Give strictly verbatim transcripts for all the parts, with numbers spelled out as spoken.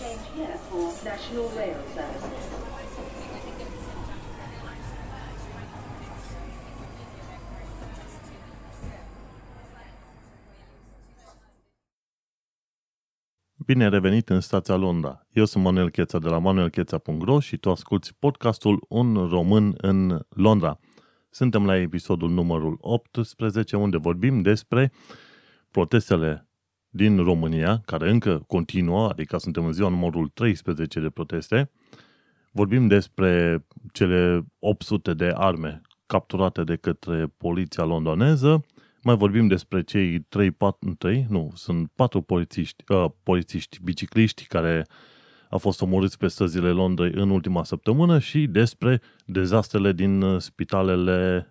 change here for national rail services. Bine ai revenit în stația Londra. Eu sunt Manuel Cheța de la manuel cheța punct ro și tu asculti podcastul Un Român în Londra. Suntem la episodul numărul optsprezece, unde vorbim despre protestele din România, care încă continuă, adică suntem în ziua numărul treisprezece de proteste. Vorbim despre cele opt sute de arme capturate de către poliția londoneză. Mai vorbim despre cei trei, patru, trei, nu, sunt patru polițiști, uh, polițiști bicicliști care au fost omorâți pe străzile Londrei în ultima săptămână și despre dezastrele din spitalele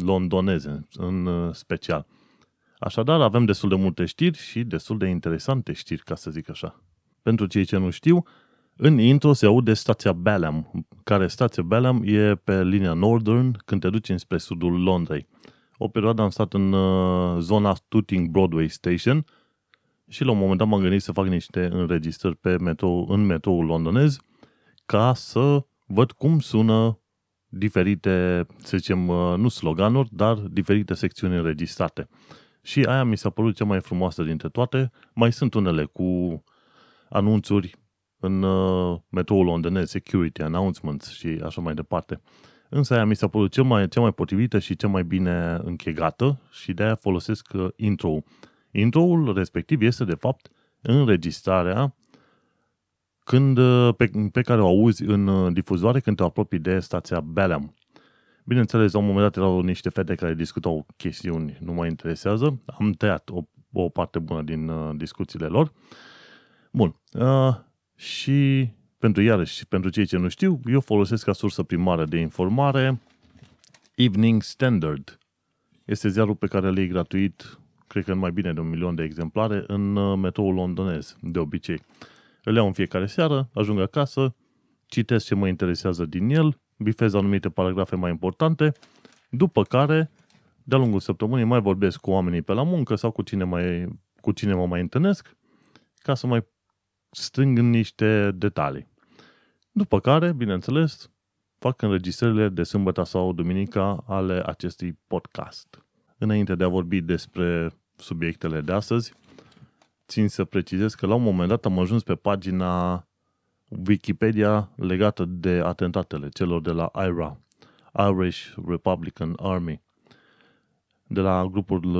londoneze în special. Așadar, avem destul de multe știri și destul de interesante știri, ca să zic așa. Pentru cei ce nu știu, în intro se aude stația Balham, care stația Balham e pe linia Northern când te duci înspre sudul Londrei. O perioadă am stat în zona Tooting Broadway Station și la un moment dat m-am gândit să fac niște înregistrări pe metrou, în metroul londonez, ca să văd cum sună diferite, să zicem, nu sloganuri, dar diferite secțiuni înregistrate. Și aia mi s-a părut cea mai frumoasă dintre toate. Mai sunt unele cu anunțuri în metroul londonez, security announcements și așa mai departe. Însă aia mi s-a părut cea mai, cea mai potrivită și cea mai bine închegată și de-aia folosesc intro-ul. Intro-ul respectiv este, de fapt, înregistrarea când, pe, pe care o auzi în difuzoare când te apropii de stația Balham. Bineînțeles, la un moment dat erau niște fete care discutau chestiuni, nu mă interesează. Am tăiat o, o parte bună din uh, discuțiile lor. Bun. Uh, și... Pentru iarăși, pentru cei ce nu știu, eu folosesc ca sursă primară de informare Evening Standard. Este ziarul pe care îl iei gratuit, cred că în mai bine de un milion de exemplare, în metroul londonez, de obicei. Îl iau în fiecare seară, ajung acasă, citesc ce mă interesează din el, bifez anumite paragrafe mai importante, după care, de-a lungul săptămânii, mai vorbesc cu oamenii pe la muncă sau cu cine, mai, cu cine mă mai întâlnesc, ca să mai strâng în niște detalii. După care, bineînțeles, fac înregistrările de sâmbătă sau duminica ale acestui podcast. Înainte de a vorbi despre subiectele de astăzi, țin să precizez că la un moment dat am ajuns pe pagina Wikipedia legată de atentatele celor de la I R A, Irish Republican Army, de la grupul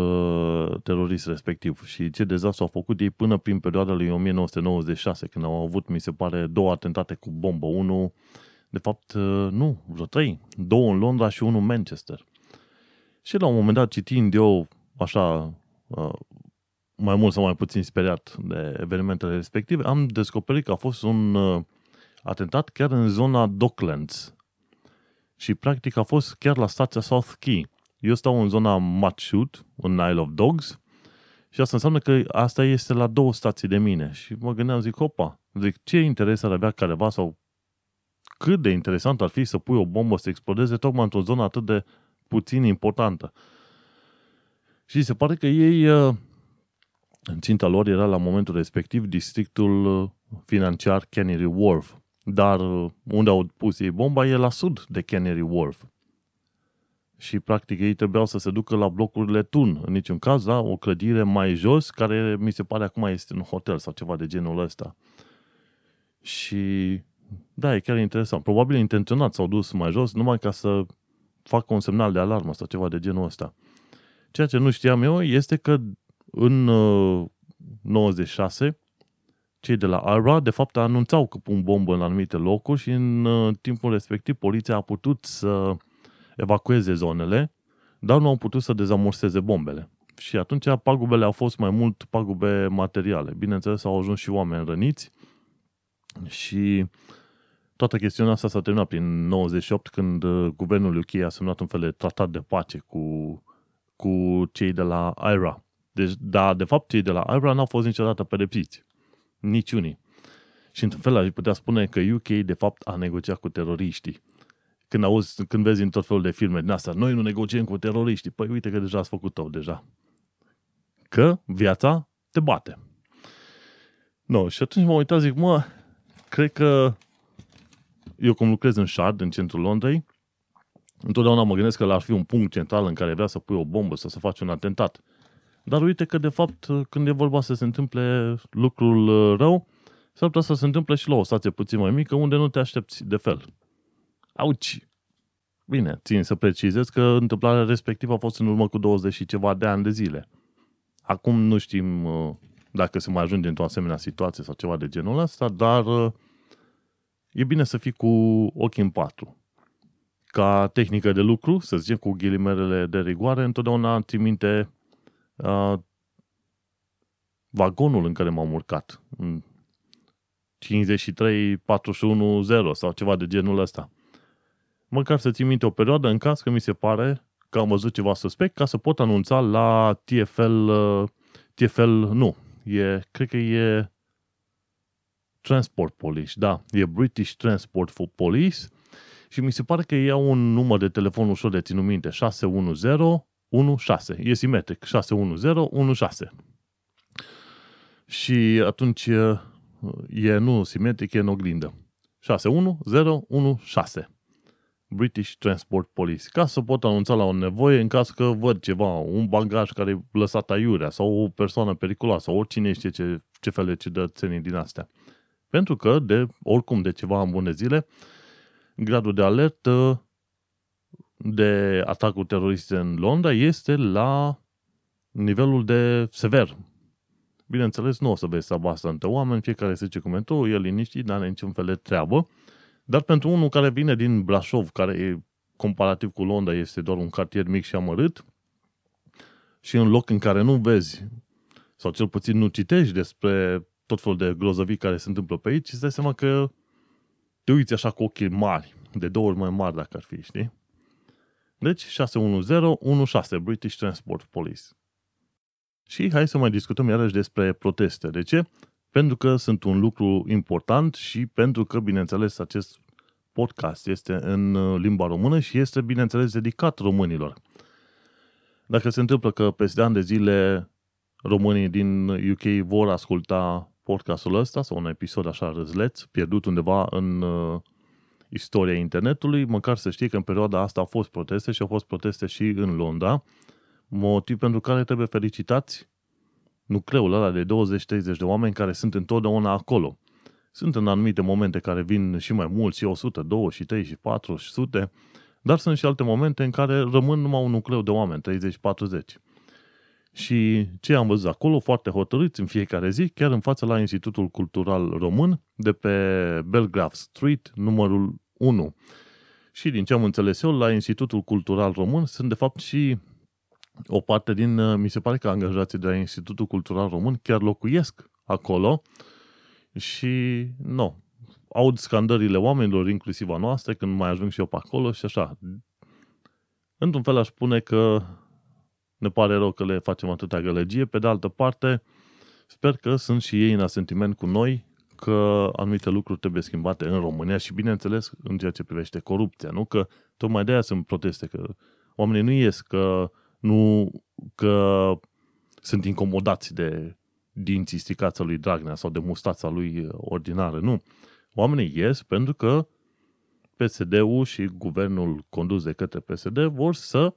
terorist respectiv și ce dezastru au făcut ei până prin perioada lui nouăsprezece nouăzeci și șase, când au avut, mi se pare, două atentate cu bombă, unul, de fapt, nu, vreo trei, două în Londra și unul în Manchester. Și la un moment dat, citind eu, așa, mai mult sau mai puțin speriat de evenimentele respective, am descoperit că a fost un atentat chiar în zona Docklands și, practic, a fost chiar la stația South Quay. Eu stau în zona Machute, în Isle of Dogs, și asta înseamnă că asta este la două stații de mine. Și mă gândeam, zic, opa, zic, ce interes ar avea careva sau cât de interesant ar fi să pui o bombă să explodeze tocmai într-o zonă atât de puțin importantă. Și se pare că ei, în ținta lor era la momentul respectiv districtul financiar Canary Wharf, dar unde au pus ei bomba e la sud de Canary Wharf. Și, practic, ei trebuiau să se ducă la blocurile Tun, în niciun caz, la o clădire mai jos, care, mi se pare, acum este un hotel sau ceva de genul ăsta. Și, da, e chiar interesant. Probabil intenționat s-au dus mai jos, numai ca să facă un semnal de alarmă sau ceva de genul ăsta. Ceea ce nu știam eu este că în uh, nouăzeci și șase, cei de la I R A, de fapt, anunțau că pun bombă în anumite locuri și în uh, timpul respectiv poliția a putut să evacueze zonele, dar nu au putut să dezamorseze bombele. Și atunci pagubele au fost mai mult pagube materiale. Bineînțeles, au ajuns și oameni răniți și toată chestiunea asta s-a terminat prin nouăzeci și opt, când guvernul U K a semnat un fel de tratat de pace cu, cu cei de la I R A. Deci, da, de fapt, cei de la I R A n-au fost niciodată pedepsiți. Niciunii. Și într-un fel aș putea spune că U K, de fapt, a negociat cu teroriștii. Când, auzi, când vezi în tot felul de filme din asta, noi nu negociem cu teroriștii, păi uite că deja ați făcut-o deja. Că viața te bate. No, și atunci m-am uitat, zic, mă, cred că eu cum lucrez în Shard, în centrul Londrei, întotdeauna mă gândesc că ar fi un punct central în care vrea să pui o bombă sau să faci un atentat. Dar uite că, de fapt, când e vorba să se întâmple lucrul rău, s-ar putea să se întâmple și la o stație puțin mai mică, unde nu te aștepți de fel. Auci! Bine, țin să precizez că întâmplarea respectivă a fost în urmă cu douăzeci și ceva de ani de zile. Acum nu știm dacă se mai ajunge într-o asemenea situație sau ceva de genul ăsta, dar e bine să fii cu ochii în patru. Ca tehnică de lucru, să zicem cu ghilimerele de rigoare, întotdeauna țin minte uh, vagonul în care m-am urcat. cincizeci și trei patruzeci și unu zero sau ceva de genul ăsta. Măcar să țin minte o perioadă în caz că mi se pare că am văzut ceva suspect, ca să pot anunța la T F L, T F L nu, e, cred că e Transport Police, da, e British Transport Police și mi se pare că iau un număr de telefon ușor de ținut minte, șase unu zero unu șase, e simetric, șase unu zero unu șase. Și atunci e nu simetric, e în oglindă, șase unu zero unu șase. British Transport Police, ca să pot anunța la o nevoie în caz că văd ceva, un bagaj care e lăsat aiurea sau o persoană periculoasă, oricine știe ce, ce fel de cetățenii din astea. Pentru că, de oricum, de ceva în bune zile, gradul de alertă de atacuri teroriste în Londra este la nivelul de sever. Bineînțeles, nu o să vezi treaba asta între oameni, fiecare se zice comentul, el liniștit, n-are niciun fel de treabă. Dar pentru unul care vine din Brașov, care e comparativ cu Londra, este doar un cartier mic și amărât, și un loc în care nu vezi, sau cel puțin nu citești despre tot felul de grozăvii care se întâmplă pe aici, îți dai seama că te uiți așa cu ochii mari, de două ori mai mari dacă ar fi, știi? Deci, șase unu zero unu șase, British Transport Police. Și hai să mai discutăm iarăși despre proteste. De ce? Pentru că sunt un lucru important și pentru că, bineînțeles, acest podcast este în limba română și este, bineînțeles, dedicat românilor. Dacă se întâmplă că peste ani de zile românii din U K vor asculta podcastul ăsta sau un episod așa răzleț, pierdut undeva în istoria internetului, măcar să știi că în perioada asta au fost proteste și au fost proteste și în Londra, motiv pentru care trebuie felicitați nucleul ăla de douăzeci treizeci de oameni care sunt întotdeauna acolo. Sunt în anumite momente care vin și mai mulți, și o sută, două, și trei, și patru, și sute, dar sunt și alte momente în care rămân numai un nucleu de oameni, treizeci patruzeci. Și ce am văzut acolo, foarte hotărâți în fiecare zi, chiar în fața la Institutul Cultural Român, de pe Belgrave Street, numărul unu. Și din ce am înțeles eu, la Institutul Cultural Român sunt de fapt și o parte din, mi se pare că angajații de la Institutul Cultural Român chiar locuiesc acolo și, nu, aud scandările oamenilor, inclusiv a noastră, când mai ajung și eu pe acolo și așa. Într-un fel aș spune că ne pare rău că le facem atâta gălăgie, pe de altă parte, sper că sunt și ei în asentiment cu noi că anumite lucruri trebuie schimbate în România și, bineînțeles, în ceea ce privește corupția, nu? Că tocmai de aia sunt proteste, că oamenii nu ies, că nu că sunt incomodați de dinții stricața lui Dragnea sau de mustața lui ordinară, nu. Oamenii ies pentru că P S D-ul și guvernul condus de către P S D vor să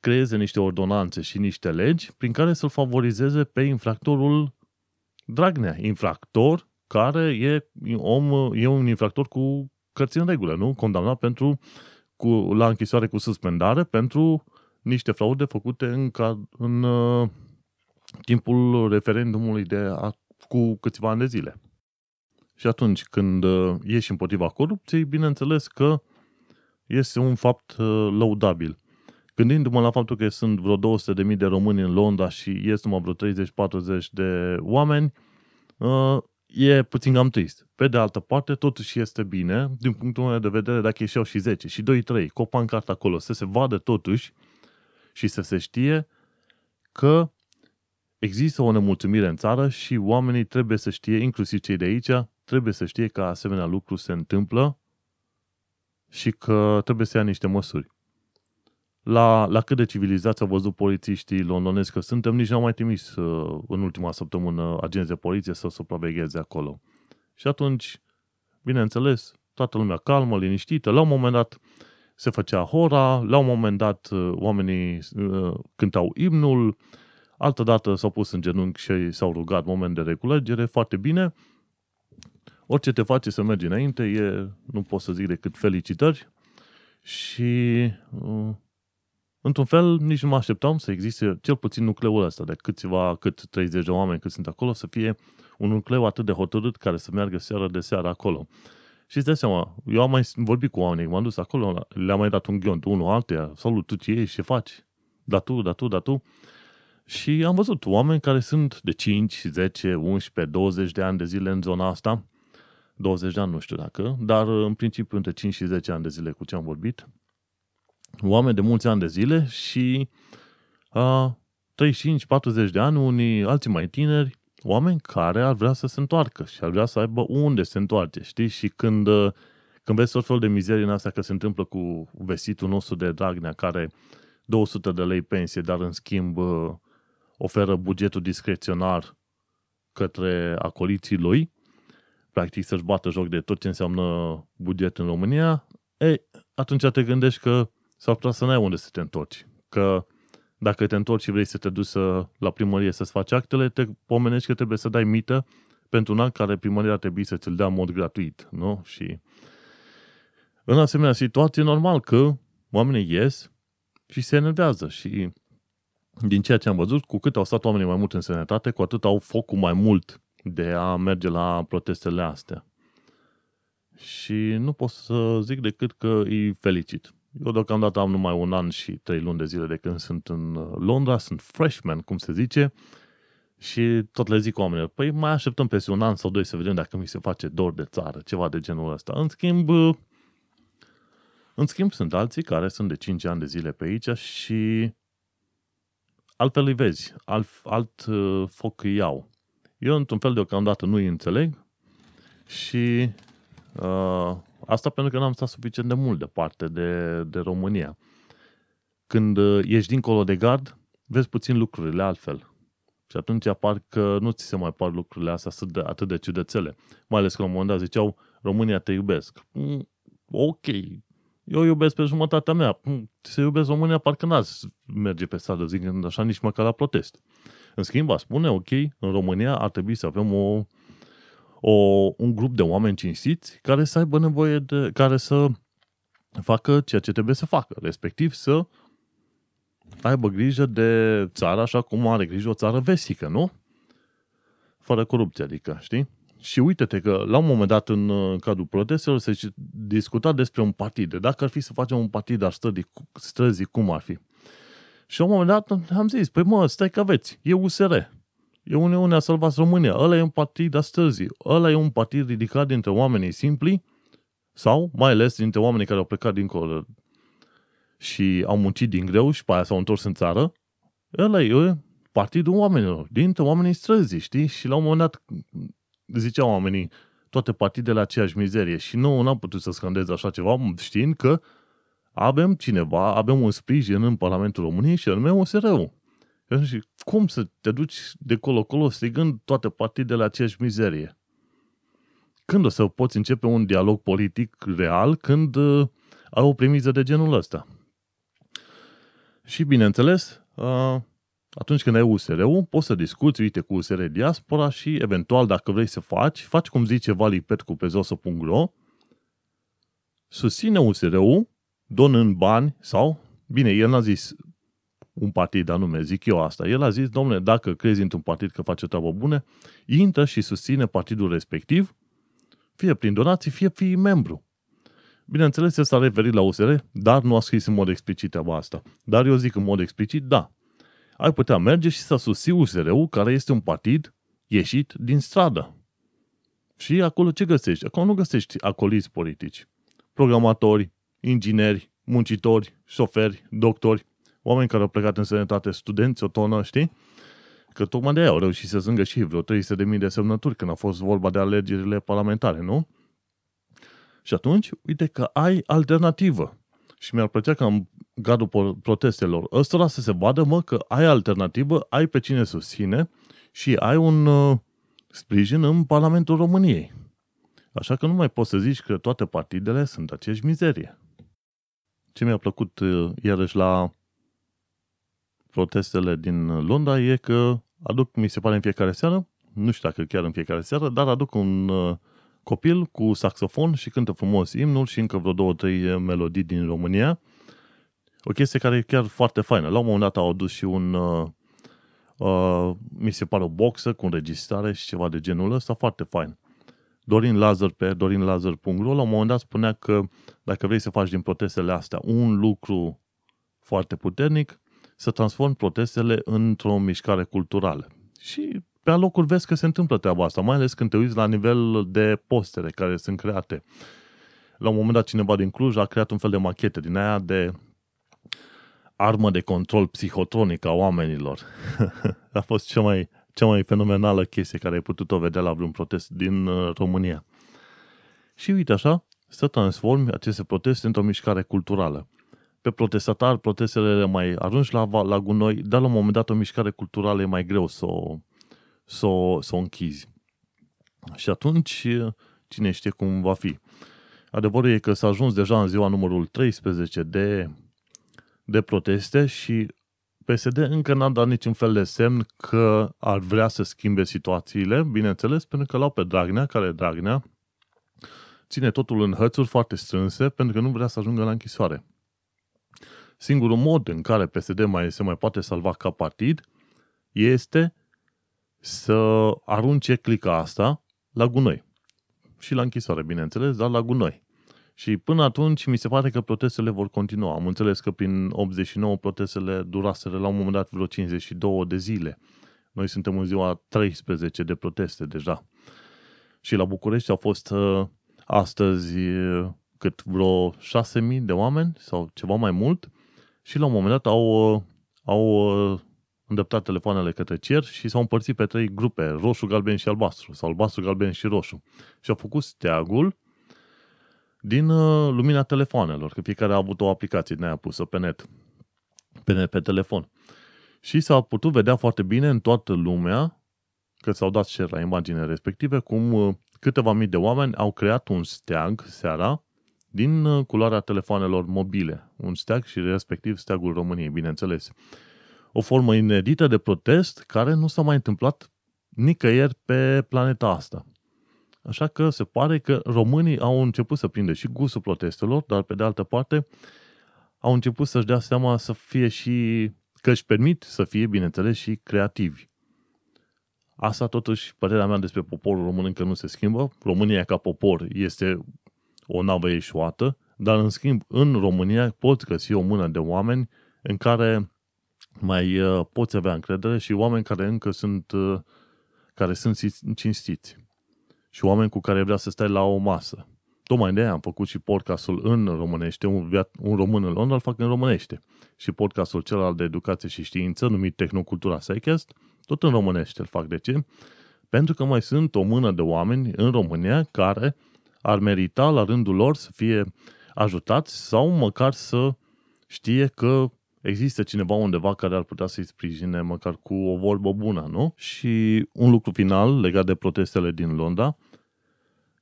creeze niște ordonanțe și niște legi prin care să-l favorizeze pe infractorul Dragnea. Infractor care e om, e un infractor cu cărți în regulă, nu? Condamnat pentru, cu, la închisoare cu suspendare pentru niște fraude făcute în, în uh, timpul referendumului de a, cu câțiva ani de zile. Și atunci când uh, ieși împotriva corupției, bineînțeles că este un fapt uh, lăudabil. Gândindu-mă la faptul că sunt vreo două sute de mii de români în Londra și ies numai vreo treizeci patruzeci de oameni, uh, e puțin cam trist. Pe de altă parte, totuși este bine, din punctul meu de vedere, dacă ieșeau și zece și doi trei, cu o pancartă acolo, să se vadă totuși și să se știe că există o nemulțumire în țară și oamenii trebuie să știe, inclusiv cei de aici, trebuie să știe că asemenea lucru se întâmplă și că trebuie să ia niște măsuri. la, la cât de civilizați au văzut polițiștii londonezi că suntem, nici n-au mai trimis uh, în ultima săptămână agenți de poliție să supravegheze acolo. Și atunci, bineînțeles, toată lumea calmă, liniștită. La un moment dat se făcea hora, la un moment dat uh, oamenii uh, cântau imnul, altă dată s-au pus în genunchi și s-au rugat, moment de reculegere, foarte bine. Orice te face să mergi înainte, e, nu pot să zic decât felicitări. Și uh, într-un fel nici nu mă așteptam să existe cel puțin nucleul ăsta de câțiva, cât treizeci de oameni cât sunt acolo, să fie un nucleu atât de hotărât care să meargă seară de seară acolo. Și îți dai seama, eu am mai vorbit cu oamenii, m-am dus acolo, le-am mai dat un ghiont, unul, altuia, salut, tu ce ești, ce faci? Da tu, da tu, da tu. Și am văzut oameni care sunt de cinci, zece, unsprezece, douăzeci de ani de zile în zona asta, douăzeci de ani nu știu dacă, dar în principiu între cinci și zece ani de zile cu ce am vorbit, oameni de mulți ani de zile și uh, treizeci și cinci, patruzeci de ani, unii alții mai tineri, oameni care ar vrea să se întoarcă și ar vrea să aibă unde se întoarce, știi? Și când, uh, când vezi tot felul de mizerii în astea că se întâmplă cu vestitul nostru de Dragnea, care două sute de lei pensie, dar în schimb uh, oferă bugetul discreționar către acoliții lui, practic să-și bată joc de tot ce înseamnă buget în România, ei, atunci te gândești că s-ar putea să n-ai unde să te întorci. Că dacă te întorci și vrei să te duci să, la primărie să-ți faci actele, te pomenești că trebuie să dai mită pentru un act care primăria ar trebui să-ți-l dea în mod gratuit. Nu? Și în asemenea situație, normal că oamenii ies și se enervează. Și din ceea ce am văzut, cu cât au stat oamenii mai mult în sănătate, cu atât au focul mai mult de a merge la protestele astea. Și nu pot să zic decât că îi felicit. Eu deocamdată am numai un an și trei luni de zile de când sunt în Londra, sunt freshman, cum se zice, și tot le zic oamenilor, păi mai așteptăm peste un an sau doi să vedem dacă mi se face dor de țară, ceva de genul ăsta. În schimb, în schimb sunt alții care sunt de cinci ani de zile pe aici și altfel îi vezi, alt, alt foc îi iau. Eu, într-un fel, deocamdată nu-i înțeleg și uh, asta pentru că n-am stat suficient de mult departe de, de România. Când uh, ești dincolo de gard, vezi puțin lucrurile altfel. Și atunci apar că nu ți se mai par lucrurile astea de, atât de ciudățele. Mai ales că la un moment dat ziceau, România te iubesc. Mm, ok, eu iubesc pe jumătatea mea. Mm, se iubesc România, parcă n-ați merge pe stradă, zicând așa, nici măcar la protest. În schimb, a spune, ok, în România ar trebui să avem o, o, un grup de oameni cinstiți care să aibă nevoie de, care să facă ceea ce trebuie să facă, respectiv să aibă grijă de țară așa cum are grijă o țară vestică, nu? Fără corupție, adică, știi? Și uite-te că la un moment dat în cadrul protestelor se discuta despre un partid, de dacă ar fi să facem un partid al străzii, străzii cum ar fi? Și la un moment dat am zis, păi mă, stai că aveți, e U S R, e Uniunea Salvați România, ăla e un partid de astăzi, ăla e un partid ridicat dintre oamenii simpli sau mai ales dintre oamenii care au plecat dincolo și au muncit din greu și pe aia s-au întors în țară, ăla e partidul oamenilor, dintre oamenii străzii, știi? Și la un moment dat ziceau oamenii, toate partidele aceeași mizerie și nu, n-am putut să scandez așa ceva știind că avem cineva, avem un sprijin în Parlamentul României și anume U S R-ul. Și cum să te duci de colo-colo strigând toate partidele aceeași mizerie? Când o să poți începe un dialog politic real când uh, ai o premiză de genul ăsta? Și bineînțeles, uh, atunci când ai U S R-ul, poți să discuți, uite, cu U S R Diaspora și eventual, dacă vrei să faci, faci cum zice Vali Petcu pe zoso punct ro, susține U S R-ul donând bani sau, bine, el n-a zis un partid anume, zic eu asta, el a zis, domnule, dacă crezi într-un partid că face o treabă bună, intră și susține partidul respectiv, fie prin donații, fie fii membru. Bineînțeles, el s-a referit la U S R, dar nu a scris în mod explicit treaba asta. Dar eu zic în mod explicit, da. Ai putea merge și să susții U S R-ul, care este un partid ieșit din stradă. Și acolo ce găsești? Acolo nu găsești acoliți politici, programatori, ingineri, muncitori, șoferi, doctori, oameni care au plecat în sănătate, studenți, o tonă, știi? Că tocmai de aia au reușit să strângă și vreo trei sute de mii de semnături când a fost vorba de alegerile parlamentare, nu? Și atunci, uite că ai alternativă. Și mi-ar plăcea că am gradul protestelor ăstora să se vadă, mă, că ai alternativă, ai pe cine susține și ai un uh, sprijin în Parlamentul României. Așa că nu mai poți să zici că toate partidele sunt aceeași mizerie. Ce mi-a plăcut uh, iarăși la protestele din Londra e că aduc, mi se pare, în fiecare seară, nu știu dacă chiar în fiecare seară, dar aduc un uh, copil cu saxofon și cântă frumos imnul și încă vreo două, trei melodii din România. O chestie care e chiar foarte faină. La un moment dat au adus și un, uh, uh, mi se pare o boxă cu înregistrare și ceva de genul ăsta, foarte fain. Dorin Lazar pe dorin lazar punct ro la un moment dat spunea că dacă vrei să faci din protestele astea un lucru foarte puternic, să transformi protestele într-o mișcare culturală. Și pe alocuri vezi că se întâmplă treaba asta, mai ales când te uiți la nivel de postere care sunt create. La un moment dat cineva din Cluj a creat un fel de machete din aia de armă de control psihotronic a oamenilor. A fost cea mai, cea mai fenomenală chestie care ai putut-o vedea la vreun protest din România. Și uite așa, să transformi aceste proteste într-o mișcare culturală. Pe protestatar, protestele mai arunci la, la gunoi, dar la un moment dat o mișcare culturală e mai greu să o, să o, să o închizi. Și atunci, cine știe cum va fi. Adevărul e că s-a ajuns deja în ziua numărul treisprezece de de proteste și P S D încă n-a dat niciun fel de semn că ar vrea să schimbe situațiile, bineînțeles, pentru că l-au pe Dragnea, care Dragnea ține totul în hățuri foarte strânse, pentru că nu vrea să ajungă la închisoare. Singurul mod în care P S D mai se mai poate salva ca partid este să arunce clica asta la gunoi. Și la închisoare, bineînțeles, dar la gunoi. Și până atunci mi se pare că protestele vor continua. Am înțeles că prin optzeci și nouă protestele duraseră la un moment dat vreo cincizeci și două de zile. Noi suntem în ziua treisprezece de proteste deja. Și la București au fost astăzi cât vreo șase mii de oameni sau ceva mai mult și la un moment dat au, au îndreptat telefoanele către cer și s-au împărțit pe trei grupe, roșu, galben și albastru, sau albastru, galben și roșu. Și au făcut steagul din lumina telefoanelor, că fiecare a avut o aplicație din aia pusă pe net, pe, net, pe telefon. Și s-a putut vedea foarte bine în toată lumea, că s-au dat share la imaginile respective, cum câteva mii de oameni au creat un steag seara din culoarea telefoanelor mobile. Un steag și respectiv steagul României, bineînțeles. O formă inedită de protest care nu s-a mai întâmplat nicăieri pe planeta asta. Așa că se pare că românii au început să prindă și gustul protestelor, dar pe de altă parte au început să-și dea seama să fie și, că își permit să fie, bineînțeles, și creativi. Asta totuși, părerea mea despre poporul român încă nu se schimbă. România ca popor este o navă ieșuată, dar în schimb în România poți găsi o mână de oameni în care mai poți avea încredere și oameni care încă sunt, care sunt cinstiți. Și oameni cu care vrea să stai la o masă. Tocmai de aia am făcut și podcastul în românește, Un Român în Londra, îl fac în românește. Și podcastul celălalt de educație și știință, numit Tehnocultura Psychest, tot în românește îl fac. De ce? Pentru că mai sunt o mână de oameni în România care ar merita la rândul lor să fie ajutați sau măcar să știe că există cineva undeva care ar putea să-i sprijine măcar cu o vorbă bună, nu? Și un lucru final legat de protestele din Londra,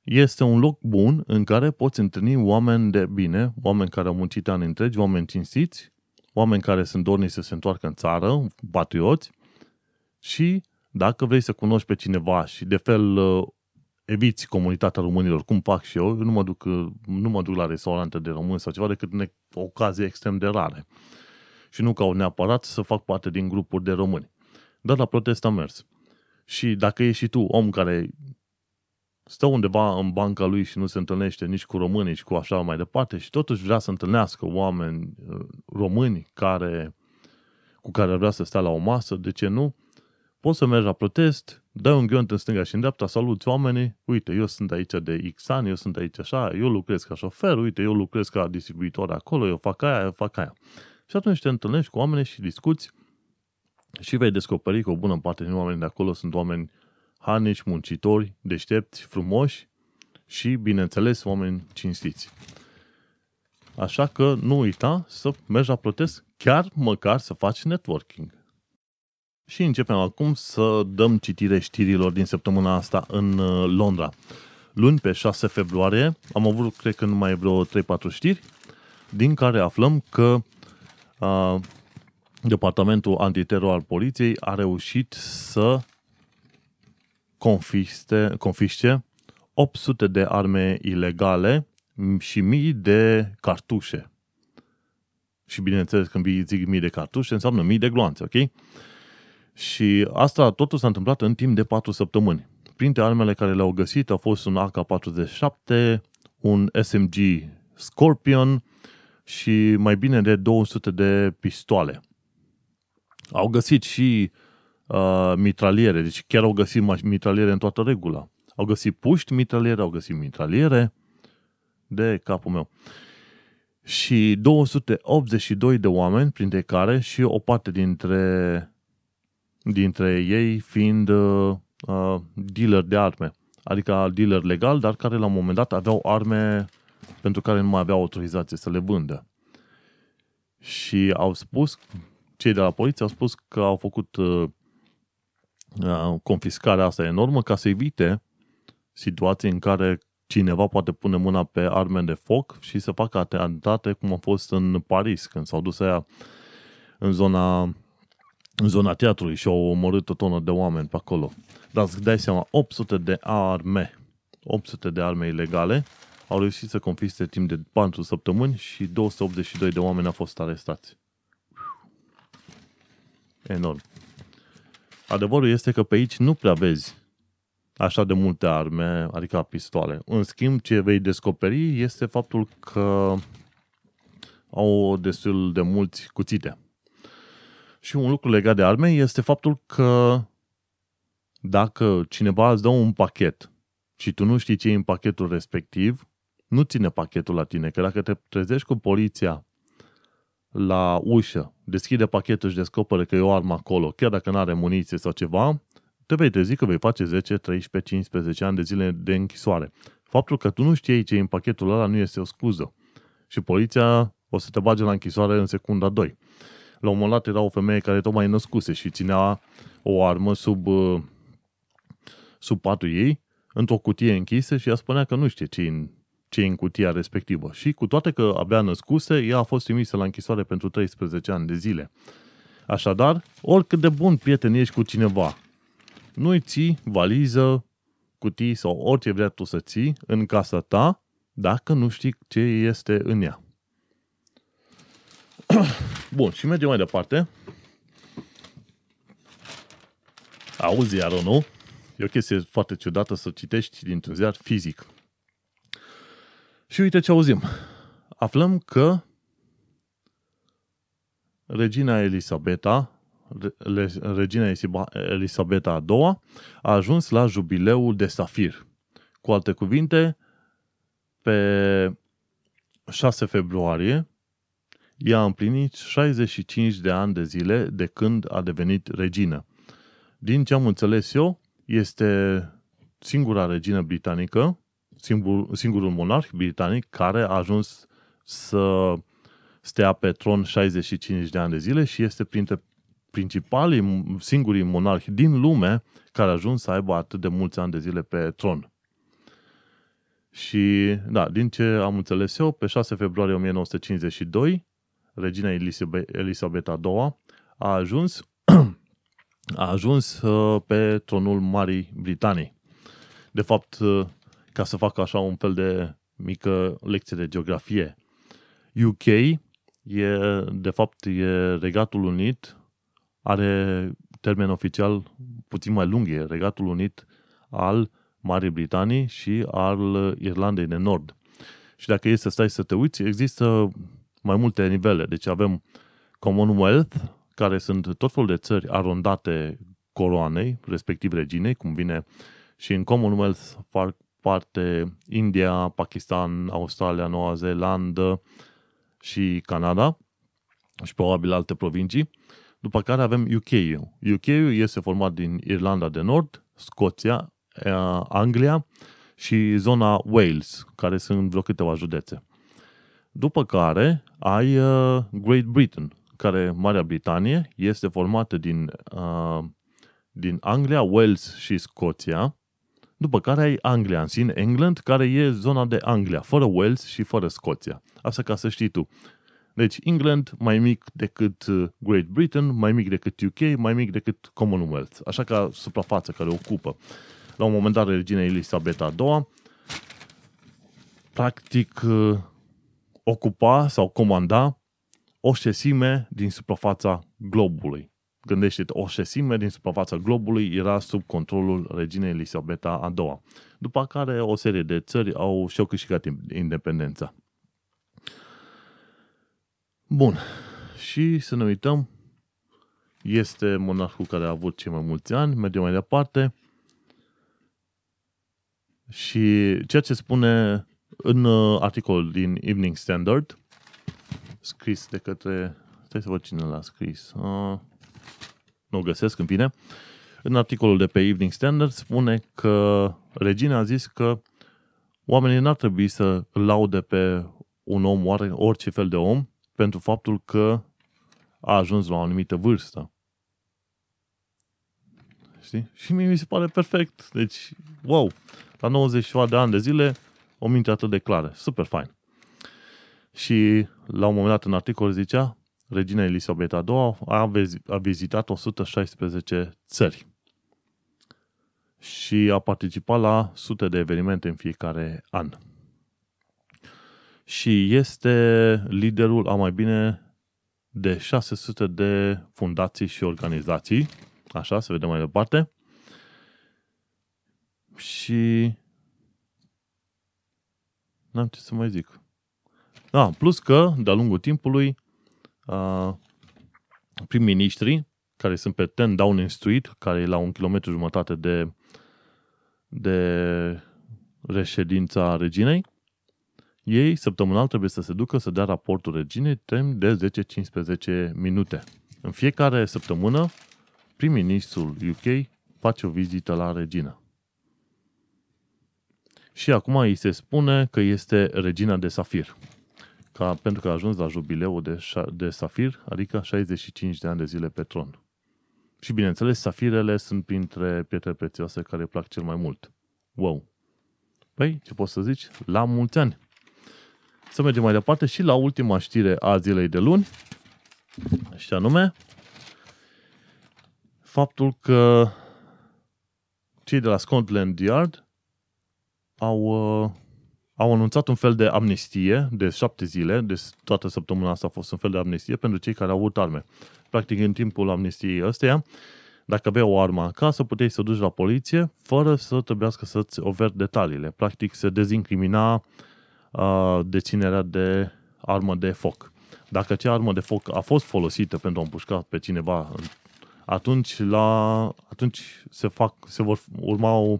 este un loc bun în care poți întâlni oameni de bine, oameni care au muncit ani întregi, oameni cinstiți, oameni care sunt dorniți să se întoarcă în țară, patrioți, și dacă vrei să cunoști pe cineva și de fel eviți comunitatea românilor, cum fac și eu, nu mă duc, nu mă duc la restaurante de români sau ceva decât în ocazii extrem de rare. Și nu ca neapărat să fac parte din grupuri de români. Dar la protest am mers. Și dacă ești și tu om care stă undeva în banca lui și nu se întâlnește nici cu românii și cu așa mai departe și totuși vrea să întâlnească oameni români care, cu care vrea să stea la o masă, de ce nu? Poți să mergi la protest, dai un ghiont în stânga și în dreapta, saluți oamenii, uite, eu sunt aici de X ani, eu sunt aici așa, eu lucrez ca șofer, uite, eu lucrez ca distribuitor acolo, eu fac aia, eu fac aia. Și atunci te întâlnești cu oameni și discuți și vei descoperi că o bună parte din oamenii de acolo sunt oameni harnici, muncitori, deștepți, frumoși și, bineînțeles, oameni cinstiți. Așa că nu uita să mergi la protest, chiar măcar să faci networking. Și începem acum să dăm citire știrilor din săptămâna asta în Londra. Luni, pe șase februarie, am avut, cred că numai vreo trei patru știri, din care aflăm că a, Departamentul Antiteror al Poliției a reușit să confiste, confiște opt sute de arme ilegale și mii de cartușe. Și bineînțeles, când zic mii de cartușe, înseamnă mii de gloanțe, ok? Și asta totul s-a întâmplat în timp de patru săptămâni. Printre armele care le-au găsit au fost un A K patruzeci și șapte, un S M G Scorpion și mai bine de două sute de pistoale. Au găsit și uh, mitraliere, deci chiar au găsit mitraliere în toată regula. Au găsit puști mitraliere, au găsit mitraliere de capul meu. Și două sute optzeci și doi de oameni, printre care și o parte dintre dintre ei fiind uh, uh, dealer de arme, adică dealer legal, dar care la un moment dat aveau arme pentru care nu mai aveau autorizație să le vândă. Și au spus, cei de la poliție au spus că au făcut uh, uh, confiscarea asta enormă ca să evite situații în care cineva poate pune mâna pe arme de foc și să facă atentate, cum a fost în Paris, când s-au dus aia în zona... în zona teatrului și au omorât o tonă de oameni pe acolo. Dar îți dai seama, opt sute de arme, opt sute de arme ilegale au reușit să confisce timp de patru săptămâni și două sute optzeci și doi de oameni au fost arestați. Enorm. Adevărul este că pe aici nu prea vezi așa de multe arme, adică pistoale. În schimb, ce vei descoperi este faptul că au destul de mulți cuțite. Și un lucru legat de arme este faptul că dacă cineva îți dă un pachet și tu nu știi ce e în pachetul respectiv, nu ține pachetul la tine. Că dacă te trezești cu poliția la ușă, deschide pachetul și descoperă că e o armă acolo, chiar dacă nu are muniție sau ceva, te vei trezi că vei face zece, treisprezece, cincisprezece ani de zile de închisoare. Faptul că tu nu știi ce e în pachetul ăla nu este o scuză. Și poliția o să te bage la închisoare în secunda doi. La un moment dat era o femeie care tocmai născuse și ținea o armă sub, sub patul ei, într-o cutie închisă și ea spunea că nu știe ce e în, ce e în cutia respectivă. Și cu toate că abia născuse, ea a fost trimisă la închisoare pentru treisprezece ani de zile. Așadar, oricât de bun prieten ești cu cineva, nu-i ții valiză, cutii sau orice vrea tu să ții în casa ta, dacă nu știi ce este în ea. Bun, și mergem mai departe. Auzi, iară, nu? E o chestie foarte ciudată să citești dintr-un ziar fizic. Și uite ce auzim. Aflăm că regina Elisabeta, regina Elisabeta a doua, a ajuns la jubileul de safir. Cu alte cuvinte, pe șase februarie, ea a împlinit șaizeci și cinci de ani de zile de când a devenit regină. Din ce am înțeles eu, este singura regină britanică, singur, singurul monarh britanic care a ajuns să stea pe tron șaizeci și cinci de ani de zile și este printre principalii, singurii monarhi din lume care a ajuns să aibă atât de mulți ani de zile pe tron. Și, da, din ce am înțeles eu, pe șase februarie o mie nouă sute cincizeci și doi, regina Elisabeta a doua a ajuns, a ajuns pe tronul Marii Britanii. De fapt, ca să fac așa un fel de mică lecție de geografie, U K, e, de fapt, e Regatul Unit, are termen oficial puțin mai lung, e Regatul Unit al Marii Britanii și al Irlandei de Nord. Și dacă e să stai să te uiți, există mai multe nivele. Deci avem Commonwealth, care sunt tot felul de țări arondate coroanei, respectiv reginei, cum vine și în Commonwealth fac parte India, Pakistan, Australia, Noua Zeelandă și Canada și probabil alte provincii. După care avem U K-ul. U K-ul este format din Irlanda de Nord, Scoția, Anglia și zona Wales, care sunt vreo câteva județe. După care ai uh, Great Britain, care, Marea Britanie, este formată din, uh, din Anglia, Wales și Scoția. După care ai Anglia în sine, England, care e zona de Anglia, fără Wales și fără Scoția. Asta ca să știi tu. Deci England mai mic decât Great Britain, mai mic decât U K, mai mic decât Commonwealth. Așa ca suprafața care o ocupă. La un moment dat, regina Elisabeta a doua practic ocupa sau comanda o șesime din suprafața globului. Gândește-te, o șesime din suprafața globului era sub controlul reginei Elisabeta a doua, după care o serie de țări au și-au câștigat independența. Bun, și să ne uităm, este monarhul care a avut cei mai mulți ani, mergem mai departe, și ceea ce spune în articolul din Evening Standard, scris de către, stai să văd cine l-a scris, uh, nu o găsesc, în fine. În articolul de pe Evening Standard spune că regina a zis că oamenii n-ar trebui să laude pe un om, orice fel de om, pentru faptul că a ajuns la o anumită vârstă. Știi? Și mie mi se pare perfect. Deci, wow, la nouăzeci și șapte de ani de zile, o minte atât de clară. Super fain. Și la un moment dat în articol zicea, regina Elisabeta a doua a, vezi, a vizitat o sută șaisprezece țări și a participat la sute de evenimente în fiecare an. Și este liderul a mai bine de șase sute de fundații și organizații. Așa, să vedem mai departe. Și n-am ce să mai zic. Da, plus că, de-a lungul timpului, Uh, prim-ministrii care sunt pe ten Downing Street, care e la un kilometru jumătate de, de reședința reginei, ei săptămânal trebuie să se ducă să dea raportul reginei timp de zece-cincisprezece minute. În fiecare săptămână, prim-ministrul U K face o vizită la regină. Și acum îi se spune că este regina de safir. Ca, pentru că a ajuns la jubileul de, de safir, adică șaizeci și cinci de ani de zile pe tron. Și bineînțeles, safirele sunt printre pietre prețioase care îi plac cel mai mult. Wow! Păi, ce poți să zici? La mulți ani! Să mergem mai departe și la ultima știre a zilei de luni, și anume, faptul că cei de la Scotland Yard au... Uh, Au anunțat un fel de amnistie de șapte zile, deci toată săptămâna asta a fost un fel de amnistie pentru cei care au avut arme. Practic, în timpul amnistiei ăsteia, dacă aveai o armă acasă, puteai să o duci la poliție fără să trebuiască să-ți oferi detaliile. Practic, se dezincrimina uh, deținerea de armă de foc. Dacă acea armă de foc a fost folosită pentru a împușca pe cineva, atunci, la, atunci se, fac, se vor urma o...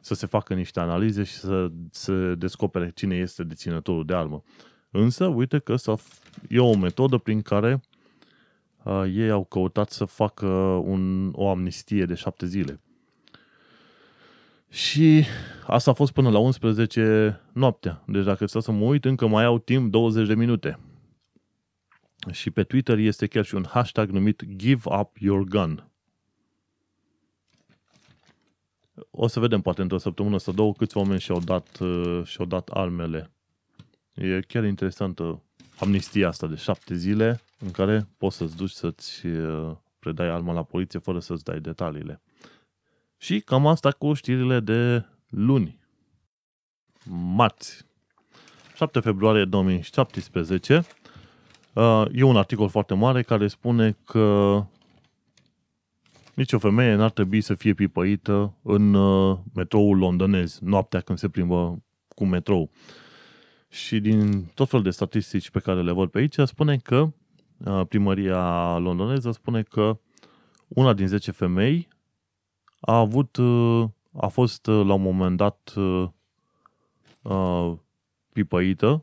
să se facă niște analize și să se descopere cine este deținătorul de armă. Însă, uite că e o metodă prin care uh, ei au căutat să facă un, o amnistie de șapte zile. Și asta a fost până la unsprezece noaptea. Deci dacă stau să mă uit, încă mai au timp douăzeci de minute. Și pe Twitter este chiar și un hashtag numit Give Up Your Gun. O să vedem, poate într-o săptămână sau două, câți oameni și-au dat, și-au dat armele. E chiar interesantă amnistia asta de șapte zile în care poți să-ți duci să-ți predai arma la poliție fără să-ți dai detaliile. Și cam asta cu știrile de luni. Marți. șapte februarie două mii șaptesprezece. E un articol foarte mare care spune că nici o femeie n-ar trebui să fie pipăită în uh, metroul londonez, noaptea când se plimbă cu metrou. Și din tot felul de statistici pe care le văd pe aici, spune că uh, primăria londoneză spune că una din zece femei a avut, uh, a fost uh, la un moment dat uh, uh, pipăită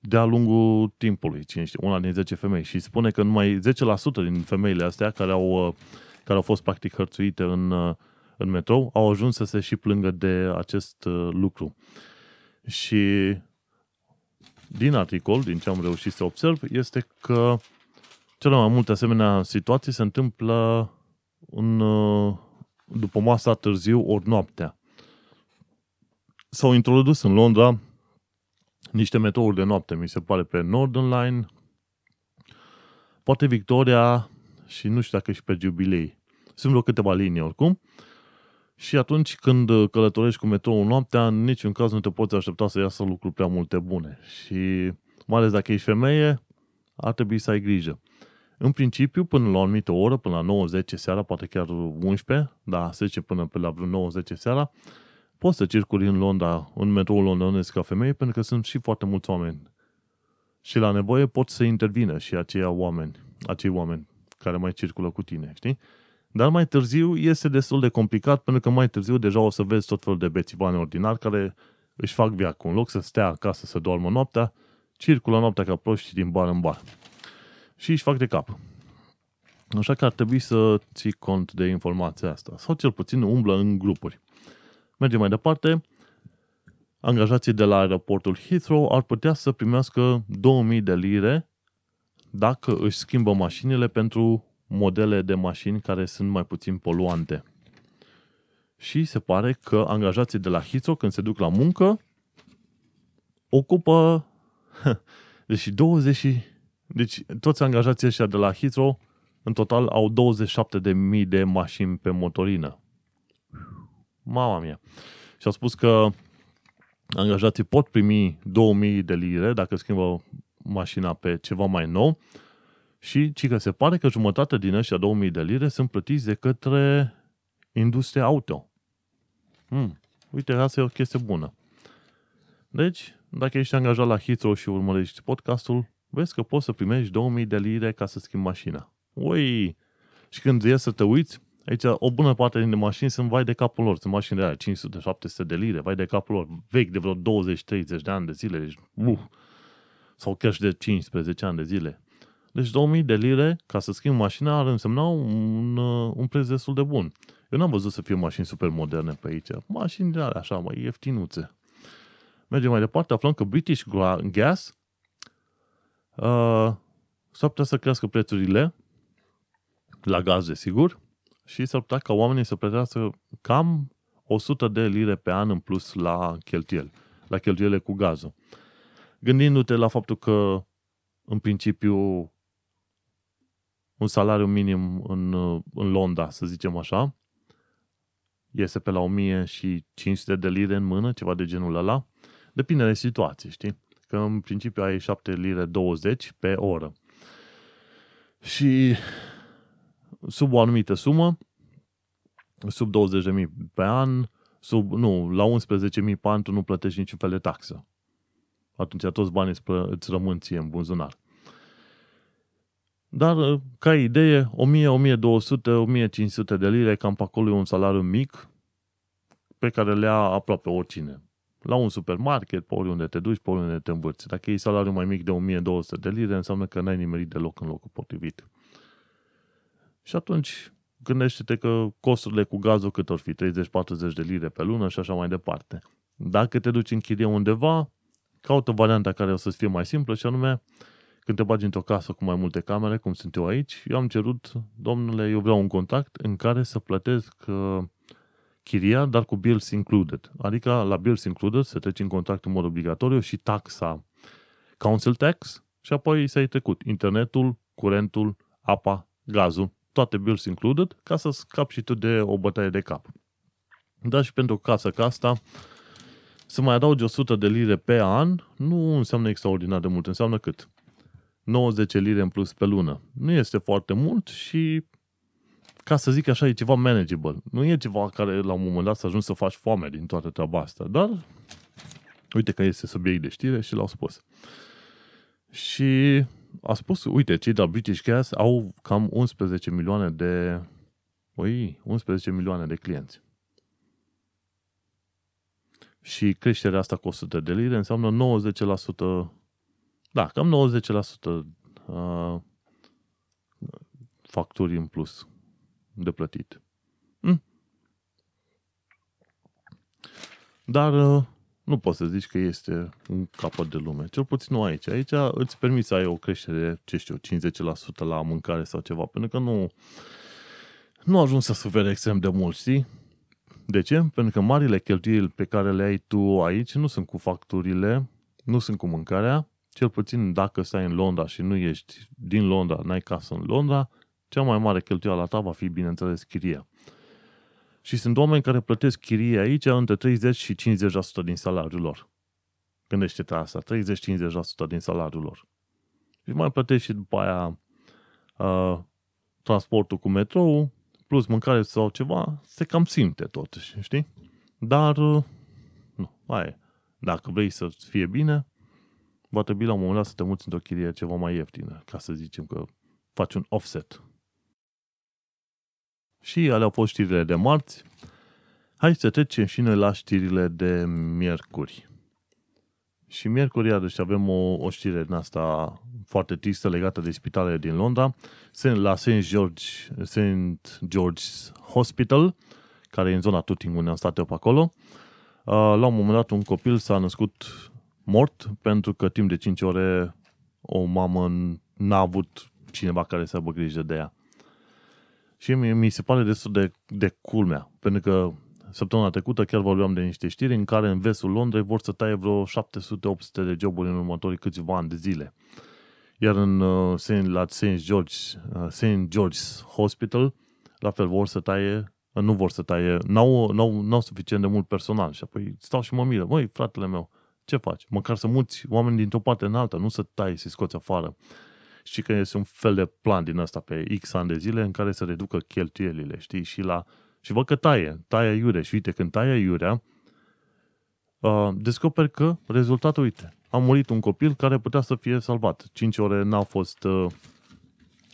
de-a lungul timpului, cine știe, una din zece femei. Și spune că numai zece la sută din femeile astea care au, care au fost practic hărțuite în, în metrou au ajuns să se și plângă de acest lucru. Și din articol, din ce am reușit să observ, este că cele mai multe asemenea situații se întâmplă în, după masa, târziu, ori noaptea. S-au introdus în Londra niște metrouri de noapte, mi se pare, pe Northern Line, poate Victoria și nu știu dacă și pe Jubilee. Sunt vreo câteva linii oricum. Și atunci când călătorești cu metroul noaptea, în niciun caz nu te poți aștepta să iasă lucruri prea multe bune. Și mai ales dacă ești femeie, ar trebui să ai grijă. În principiu, până la o anumită oră, până la nouă zece seara, poate chiar unsprezece, da, zece până pe la vreo nouă zece seara, poți să circuli în Londra, în metroul londonez ca femeie, pentru că sunt și foarte mulți oameni. Și la nevoie poți să intervină și acei oameni, acei oameni care mai circulă cu tine, știi? Dar mai târziu este destul de complicat, pentru că mai târziu deja o să vezi tot felul de bețivani ordinari care își fac viața. În loc să stea acasă să doarmă noaptea, circulă noaptea ca proști din bar în bar. Și își fac de cap. Așa că ar trebui să ții cont de informația asta. Sau cel puțin umblă în grupuri. Mergem mai departe. Angajații de la aeroportul Heathrow ar putea să primească două mii de lire dacă își schimbă mașinile pentru modele de mașini care sunt mai puțin poluante. Și se pare că angajații de la Heathrow, când se duc la muncă, ocupă deci douăzeci deci toți angajații ăștia de la Heathrow în total au douăzeci și șapte de mii de mașini pe motorină. Mama mia. Și au spus că angajații pot primi două mii de lire dacă schimbă mașina pe ceva mai nou. Și ci că se pare că jumătate din ăștia două mii de lire sunt plătiți de către industria auto. Hmm. Uite, asta e o chestie bună. Deci, dacă ești angajat la Heathrow și urmărești podcastul, vezi că poți să primești două mii de lire ca să schimbi mașina. Ui! Și când e să te uiți, aici o bună parte din mașini sunt vai de capul lor. Sunt mașini de aia, cinci sute șapte sute de lire, vai de capul lor, vechi de vreo douăzeci treizeci de ani de zile. Deci, uh, sau chiar și de cincisprezece ani de zile. Deci două mii de lire, ca să schimb mașina, ar însemna un, un preț destul de bun. Eu n-am văzut să fie mașini super moderne pe aici. Mașini de alea, așa, mai ieftinuțe. Mergem mai departe, aflăm că British Gas uh, s-ar putea să crească prețurile la gaz, desigur, și s-ar putea ca oamenii să plătească cam o sută de lire pe an în plus la cheltuieli, la cheltuielile cu gazul. Gândindu-te la faptul că, în principiu, un salariu minim în, în Londra, să zicem așa, iese pe la o mie cinci sute de lire în mână, ceva de genul ăla. Depinde de situație, știi? Că în principiu ai șapte lire douăzeci pe oră. Și sub o anumită sumă, sub douăzeci de mii pe an, sub, nu, la unsprezece mii pe an tu nu plătești niciun fel de taxă. Atunci toți banii îți rămân ție în buzunar. Dar, ca idee, o mie, o mie două sute, o mie cinci sute de lire, cam pe acolo e un salariu mic pe care le ia aproape oricine. La un supermarket, pe oriunde te duci, pe oriunde te învârți. Dacă e salariu mai mic de o mie două sute de lire, înseamnă că n-ai nimerit deloc în locul potrivit. Și atunci, gândește-te că costurile cu gazul cât or fi, treizeci-patruzeci de lire pe lună și așa mai departe. Dacă te duci în chirie undeva, caută varianta care o să fie mai simplă, și anume, când te bagi într-o casă cu mai multe camere, cum sunt eu aici, eu am cerut, domnule, eu vreau un contract în care să plătesc uh, chiria, dar cu bills included. Adică la bills included se trece în contract în mod obligatoriu și taxa, council tax, și apoi s-a trecut internetul, curentul, apa, gazul, toate bills included, ca să scapi și tu de o bătaie de cap. Dar și pentru casă ca asta, să mai adaugi o sută de lire pe an nu înseamnă extraordinar de mult, înseamnă cât? nouăzeci lire în plus pe lună. Nu este foarte mult și, ca să zic așa, e ceva manageable. Nu e ceva care la un moment dat să ajungi să faci foame din toată treaba asta, dar uite că este subiect de știre și l-au spus. Și a spus, uite, cei de la British Gas au cam unsprezece milioane de oi, unsprezece milioane de clienți. Și creșterea asta cu o sută de lire înseamnă nouăzeci la sută, da, cam nouăzeci la sută uh, facturi în plus de plătit. Mm. Dar uh, nu poți să zici că este un capăt de lume. Cel puțin nu aici. Aici îți permiți să ai o creștere, ce știu, cincizeci la sută la mâncare sau ceva, pentru că nu, nu ajungi să suferi extrem de mult, știi? De ce? Pentru că marile cheltuieli pe care le ai tu aici nu sunt cu facturile, nu sunt cu mâncarea, cel puțin dacă stai în Londra și nu ești din Londra, n-ai casă în Londra, cea mai mare cheltuială la ta va fi, bineînțeles, chiria. Și sunt oameni care plătesc chirie aici între treizeci și cincizeci la sută din salariul lor. Gândește-te asta, treizeci cincizeci la sută din salariul lor. Și mai plătești și după aia uh, transportul cu metrou, plus mâncare sau ceva, se cam simte totuși, știi? Dar, uh, nu, aia. Dacă vrei să fie bine, va trebui la un moment dat să te muți într-o chirie ceva mai ieftină, ca să zicem că faci un offset. Și alea au fost știrile de marți. Hai să trecem și noi la știrile de miercuri. Și miercuri, iarăși, avem o, o știre din asta foarte tristă legată de spitalele din Londra. Sunt la Saint George, Saint George's Hospital, care e în zona Tooting, unde am stat eu pe acolo. La un moment dat, un copil s-a născut mort, pentru că timp de cinci ore o mamă n-a avut cineva care să aibă grijă de ea. Și mi se pare destul de, de culmea, pentru că săptămâna trecută chiar vorbeam de niște știri în care în vestul Londrei vor să taie vreo șapte sute la opt sute de joburi în următorii câțiva ani de zile. Iar în, la Saint George, Saint George's Hospital, la fel vor să taie, nu vor să taie, n-au, n-au, n-au suficient de mult personal. Și apoi stau și mă miră, măi, fratele meu, ce faci? Măcar să muți oameni dintr-o parte în alta, nu să tai, să-i scoți afară. Și că este un fel de plan din ăsta pe X ani de zile în care să reducă cheltuielile, știi? Și la... Și văd că taie, taie iurea. Și uite, când taie iurea, uh, descoperi că rezultatul, uite, a murit un copil care putea să fie salvat. Cinci ore n-a fost, uh,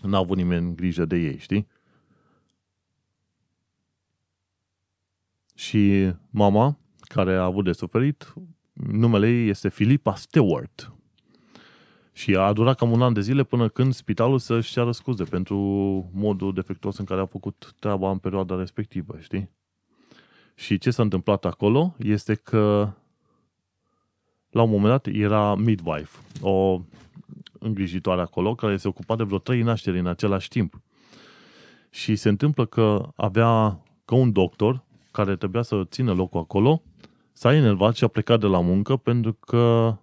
n-a avut nimeni grijă de ei, știi? Și mama, care a avut de suferit, numele ei este Filipa Stewart. Și a durat cam un an de zile până când spitalul să-și ceară scuze pentru modul defectuos în care a făcut treaba în perioada respectivă, știi? Și ce s-a întâmplat acolo este că la un moment dat era midwife, o îngrijitoare acolo, care se ocupa de vreo trei nașteri în același timp. Și se întâmplă că avea că un doctor care trebuia să țină locul acolo s-a enervat și a plecat de la muncă pentru că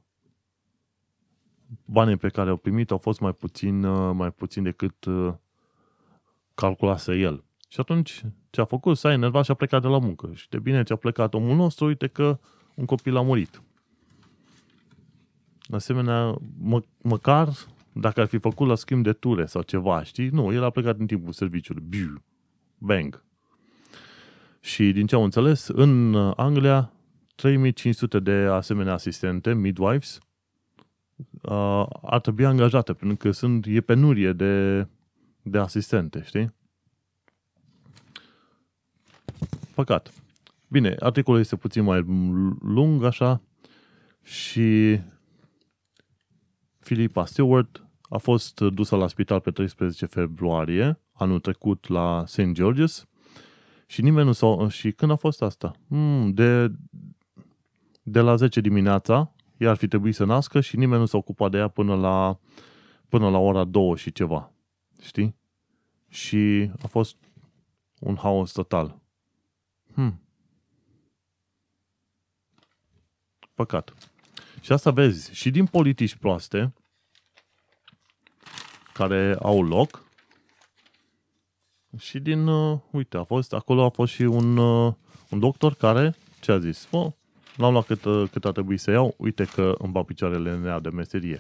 banii pe care au primit au fost mai puțin, mai puțin decât calculase el. Și atunci ce a făcut? S-a enervat și a plecat de la muncă. Și de bine ce a plecat omul nostru, uite că un copil a murit. De asemenea, mă, măcar dacă ar fi făcut la schimb de ture sau ceva, știi? Nu, el a plecat în timpul serviciului. Biu! Bang! Și din ce am înțeles, în Anglia, trei mii cinci sute de asemenea asistente, midwives, Uh, ar trebui angajate, pentru că sunt, e penurie de, de asistente, știi? Păcat. Bine, articolul este puțin mai lung, așa, și Filipa Stewart a fost dusă la spital pe treisprezece februarie, anul trecut la Saint George's, și nimeni nu s-a... Și când a fost asta? Mm, de, de la zece dimineața, ea ar fi trebuit să nască și nimeni nu s-a ocupat de ea până la, până la ora două și ceva. Știi? Și a fost un haos total. Hmm. Păcat. Și asta vezi și din politici proaste care au loc și din... Uh, uite, a fost, acolo a fost și un, uh, un doctor care, ce a zis? Bă, n-am luat cât, cât a trebuit să iau, uite că îmi va picioarele nea de meserie.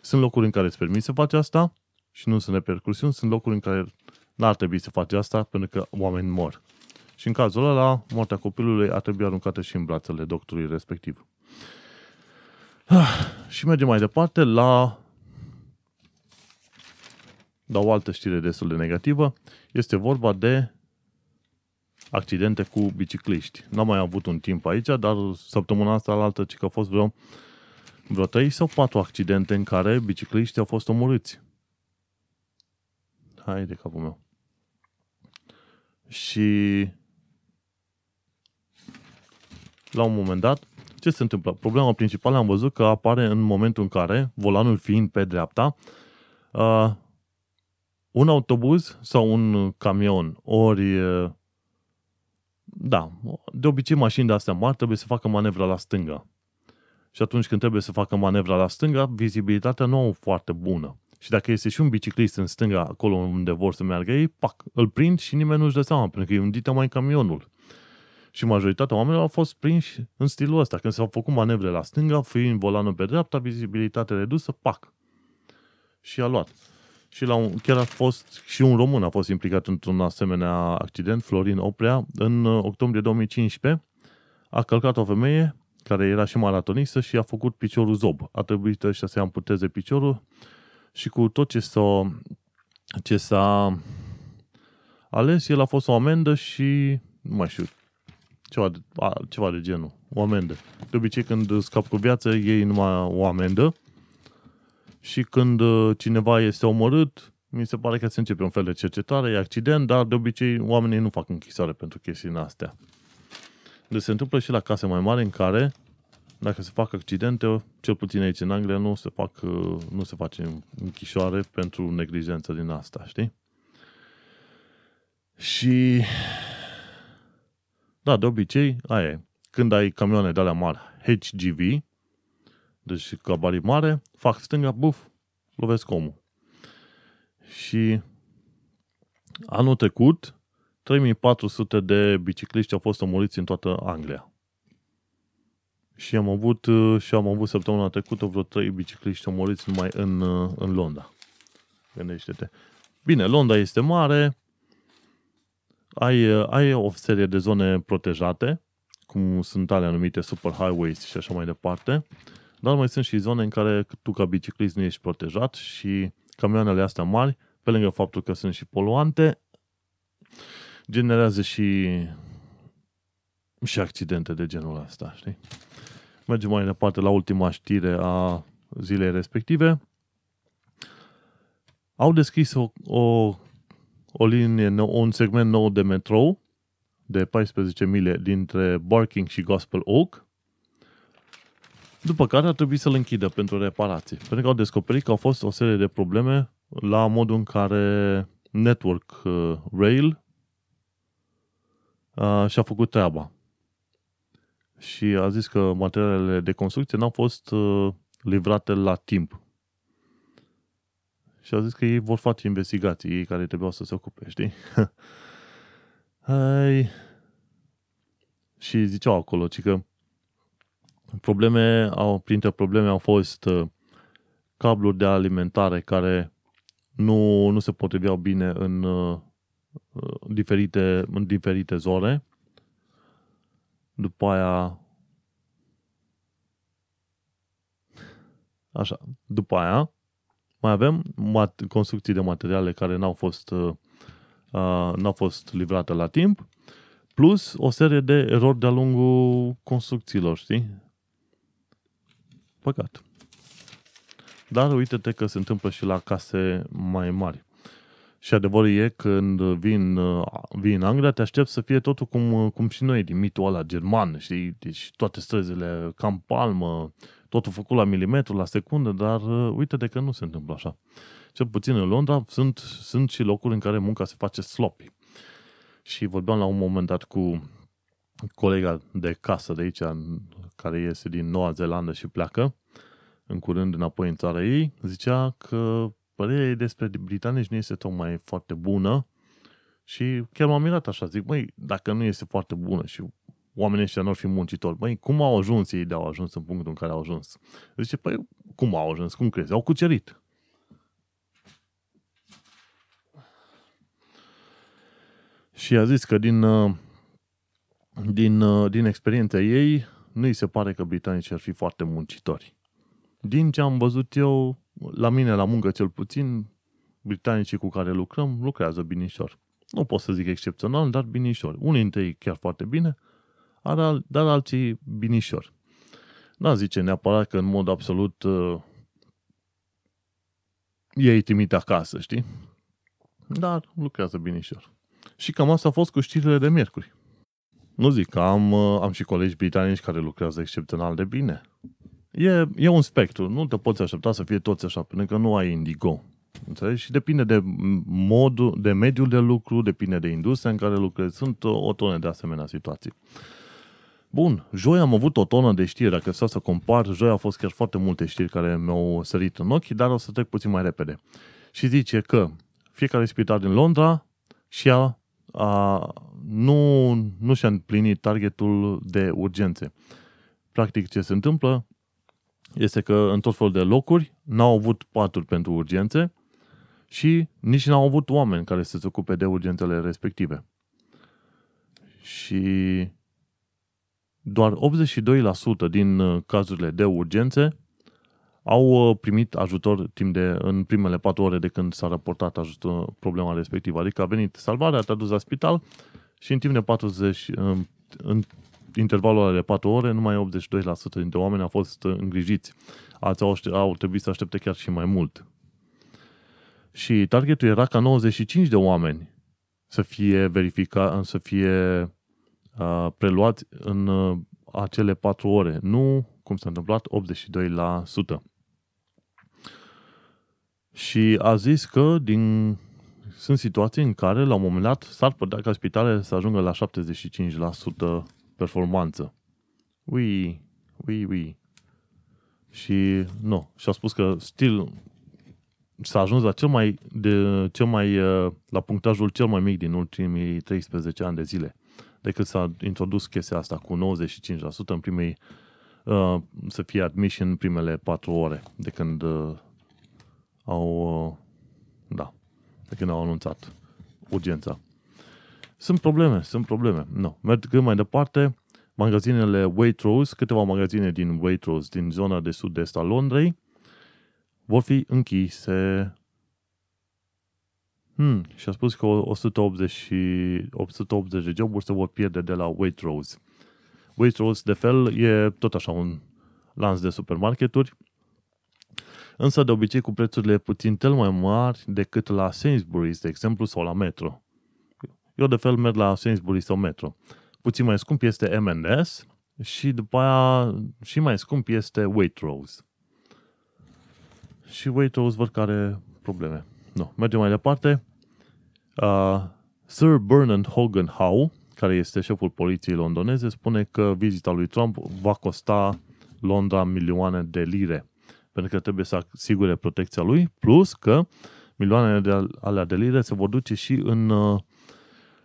Sunt locuri în care îți permis să faci asta și nu sunt repercusiuni, sunt locuri în care n-ar trebui să faci asta pentru că oamenii mor. Și în cazul ăla, moartea copilului ar trebui aruncată și în brațele doctorului respectiv. Și mergem mai departe la... Da, o altă știre destul de negativă. Este vorba de accidente cu bicicliști. N-am mai avut un timp aici, dar săptămâna asta la altă, că au fost vreo, vreo trei sau patru accidente în care bicicliștii au fost omorâți. Hai de capul meu. Și la un moment dat, Ce se întâmplă? Problema principală am văzut că apare în momentul în care, volanul fiind pe dreapta, uh, un autobuz sau un camion, ori, uh, da, de obicei mașini de astea mari trebuie să facă manevra la stânga. Și atunci când trebuie să facă manevra la stânga, vizibilitatea nu e foarte bună. Și dacă este și un biciclist în stânga, acolo unde vor să meargă ei, pac, îl prind și nimeni nu-și dă seama, pentru că e undită mai camionul. Și majoritatea oamenilor au fost prinși în stilul ăsta. Când s-au făcut manevre la stânga, fiind volanul pe dreapta, vizibilitate redusă, pac. Și a luat. Și la un, chiar a fost, și un român a fost implicat într-un asemenea accident, Florin Oprea, în octombrie două mii cincisprezece. A călcat o femeie care era și maratonistă și a făcut piciorul zob. A trebuit ăștia să-i amputeze piciorul și cu tot ce s-a, ce s-a ales, el a fost o amendă și nu mai știu, ceva de, a, ceva de genul, o amendă. De obicei când scapi cu viață, iei numai o amendă și când cineva este omorât, mi se pare că se începe un fel de cercetare, e accident, dar de obicei oamenii nu fac închisoare pentru chestiile astea. Deci se întâmplă și la case mai mari în care, dacă se fac accidente, cel puțin aici în Anglia, nu se, fac, nu se face închisoare pentru neglijență din asta, știi? Și, da, de obicei, aia e. Când ai camioane de alea mari, H G V, deci gabarit mare, fac stânga, buf, lovesc omul. Și anul trecut, trei mii patru sute de bicicliști au fost omoriți în toată Anglia. Și am avut, și am avut săptămâna trecută vreo trei bicicliști omoriți numai în, în Londra. Gândește-te. Bine, Londra este mare, ai, ai o serie de zone protejate, cum sunt alea numite super highways și așa mai departe, dar mai sunt și zone în care tu ca biciclist nu ești protejat și camioanele astea mari, pe lângă faptul că sunt și poluante, generează și, și accidente de genul ăsta, știi? Mergem mai departe la ultima știre a zilei respective. Au deschis o, o, o linie, un segment nou de metrou de paisprezece mile dintre Barking și Gospel Oak, după care ar trebui să-l închidă pentru reparații, pentru că au descoperit că au fost o serie de probleme la modul în care Network Rail uh, și-a făcut treaba. Și a zis că materialele de construcție n-au fost uh, livrate la timp. Și a zis că ei vor face investigații, ei care trebuiau să se ocupe, știi? Hai. Și ziceau acolo, ci că probleme au, printre probleme au fost uh, cabluri de alimentare care nu, nu se potriveau bine în, uh, diferite, în diferite zone. După aia, așa, după aia, mai avem mat- construcții de materiale care n-au fost, uh, n-au fost livrate la timp, plus o serie de erori de-a lungul construcțiilor, știi? Păcat. Dar uite-te că se întâmplă și la case mai mari. Și adevărul e, când vin, vin în Anglia, te aștept să fie totul cum, cum și noi, din mitul ăla german, știi? Deci toate străzile cam palmă, totul făcut la milimetru, la secundă, dar uite-te că nu se întâmplă așa. Cel puțin în Londra sunt, sunt și locuri în care munca se face sloppy. Și vorbeam la un moment dat cu colega de casă de aici, care iese din Noua Zeelandă și pleacă în curând înapoi în țara ei, zicea că părerea despre britanici nu este tocmai foarte bună și chiar m-am mirat așa, zic, măi, dacă nu este foarte bună și oamenii ăștia n-ar fi muncitori, măi, cum au ajuns ei de au ajuns în punctul în care au ajuns? Zice, păi, cum au ajuns? Cum crezi? Au cucerit. Și a zis că din, din, din experiența ei nu îi se pare că britanicii ar fi foarte muncitori. Din ce am văzut eu, la mine, la muncă cel puțin, britanicii cu care lucrăm, lucrează binișor. Nu pot să zic excepțional, dar binișor. Unii dintre ei chiar foarte bine, dar alții binișor. N-a zice neapărat că în mod absolut uh, ei trimite acasă, știi? Dar lucrează binișor. Și cam asta a fost cu știrile de miercuri. Nu zic, am, am și colegi britanici care lucrează excepțional de bine. E, e un spectru, nu te poți aștepta să fie toți așa, pentru că nu ai indigo. Înțelegi? Și depinde de modul, de mediul de lucru, depinde de industria în care lucrezi. Sunt o tonă de asemenea situații. Bun, joi am avut o tonă de știri, dacă stau să compar, joi au fost chiar foarte multe știri care mi-au sărit în ochi, dar o să trec puțin mai repede. Și zice că fiecare spital din Londra și-a, a, nu, nu și-a împlinit targetul de urgențe. Practic ce se întâmplă este că în tot felul de locuri n-au avut paturi pentru urgențe și nici n-au avut oameni care să se ocupe de urgențele respective. Și doar optzeci și doi la sută din cazurile de urgențe au primit ajutor timp de, în primele patru ore de când s-a raportat ajutor, problema respectivă. Adică a venit salvarea, te-a dus la spital și în timp de patruzeci, în, în intervalul de patru ore, numai optzeci și doi la sută dintre oameni au fost îngrijiți. Alții au, au trebuit să aștepte chiar și mai mult. Și targetul era ca nouăzeci și cinci de oameni să fie verificat, să fie uh, preluați în uh, acele patru ore. Nu, cum s-a întâmplat, optzeci și doi la sută. Și a zis că din... sunt situații în care, la un moment dat, s-ar putea ca spitalele să ajungă la șaptezeci și cinci la sută performanță. Ui, ui, ui. Și, nu, și-a spus că stil s-a ajuns la cel mai, de, cel mai, la punctajul cel mai mic din ultimii treisprezece ani de zile, de când s-a introdus chestia asta cu nouăzeci și cinci la sută în primei, uh, să fie admiși în primele patru ore, de când uh, au, uh, da, de când au anunțat urgența. Sunt probleme, sunt probleme. No. Merg mai departe. Magazinele Waitrose, câteva magazine din Waitrose, din zona de sud-est a Londrei, vor fi închise. Hmm. Și a spus că o sută optzeci de joburi se vor pierde de la Waitrose. Waitrose, de fel, e tot așa un lanț de supermarketuri, însă de obicei cu prețurile puțin cel mai mari decât la Sainsbury's, de exemplu, sau la Metro. Eu, de fel, merg la Sainsbury's sau Metro. Puțin mai scump este M and S și după aia și mai scump este Waitrose. Și Waitrose văd că are probleme. No. Mergem mai departe. Uh, Sir Bernard Hogan Howe, care este șeful poliției londoneze, spune că vizita lui Trump va costa Londra milioane de lire, pentru că trebuie să asigure protecția lui, plus că milioanele de alea de lire se vor duce și în uh,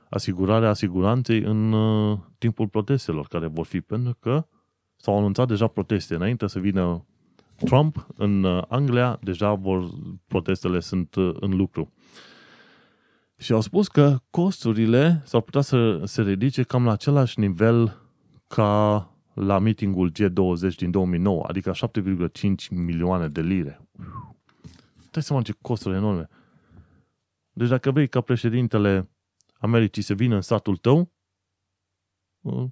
asigurarea siguranței în uh, timpul protestelor care vor fi, pentru că s-au anunțat deja proteste. Înainte să vină Trump în uh, Anglia, deja vor, protestele sunt uh, în lucru. Și au spus că costurile s-ar putea să se ridice cam la același nivel ca la meetingul G douăzeci din două mii nouă, adică șapte virgulă cinci milioane de lire. Stai seama ce costuri enorme. Deci dacă vrei ca președintele Americii să vină în satul tău,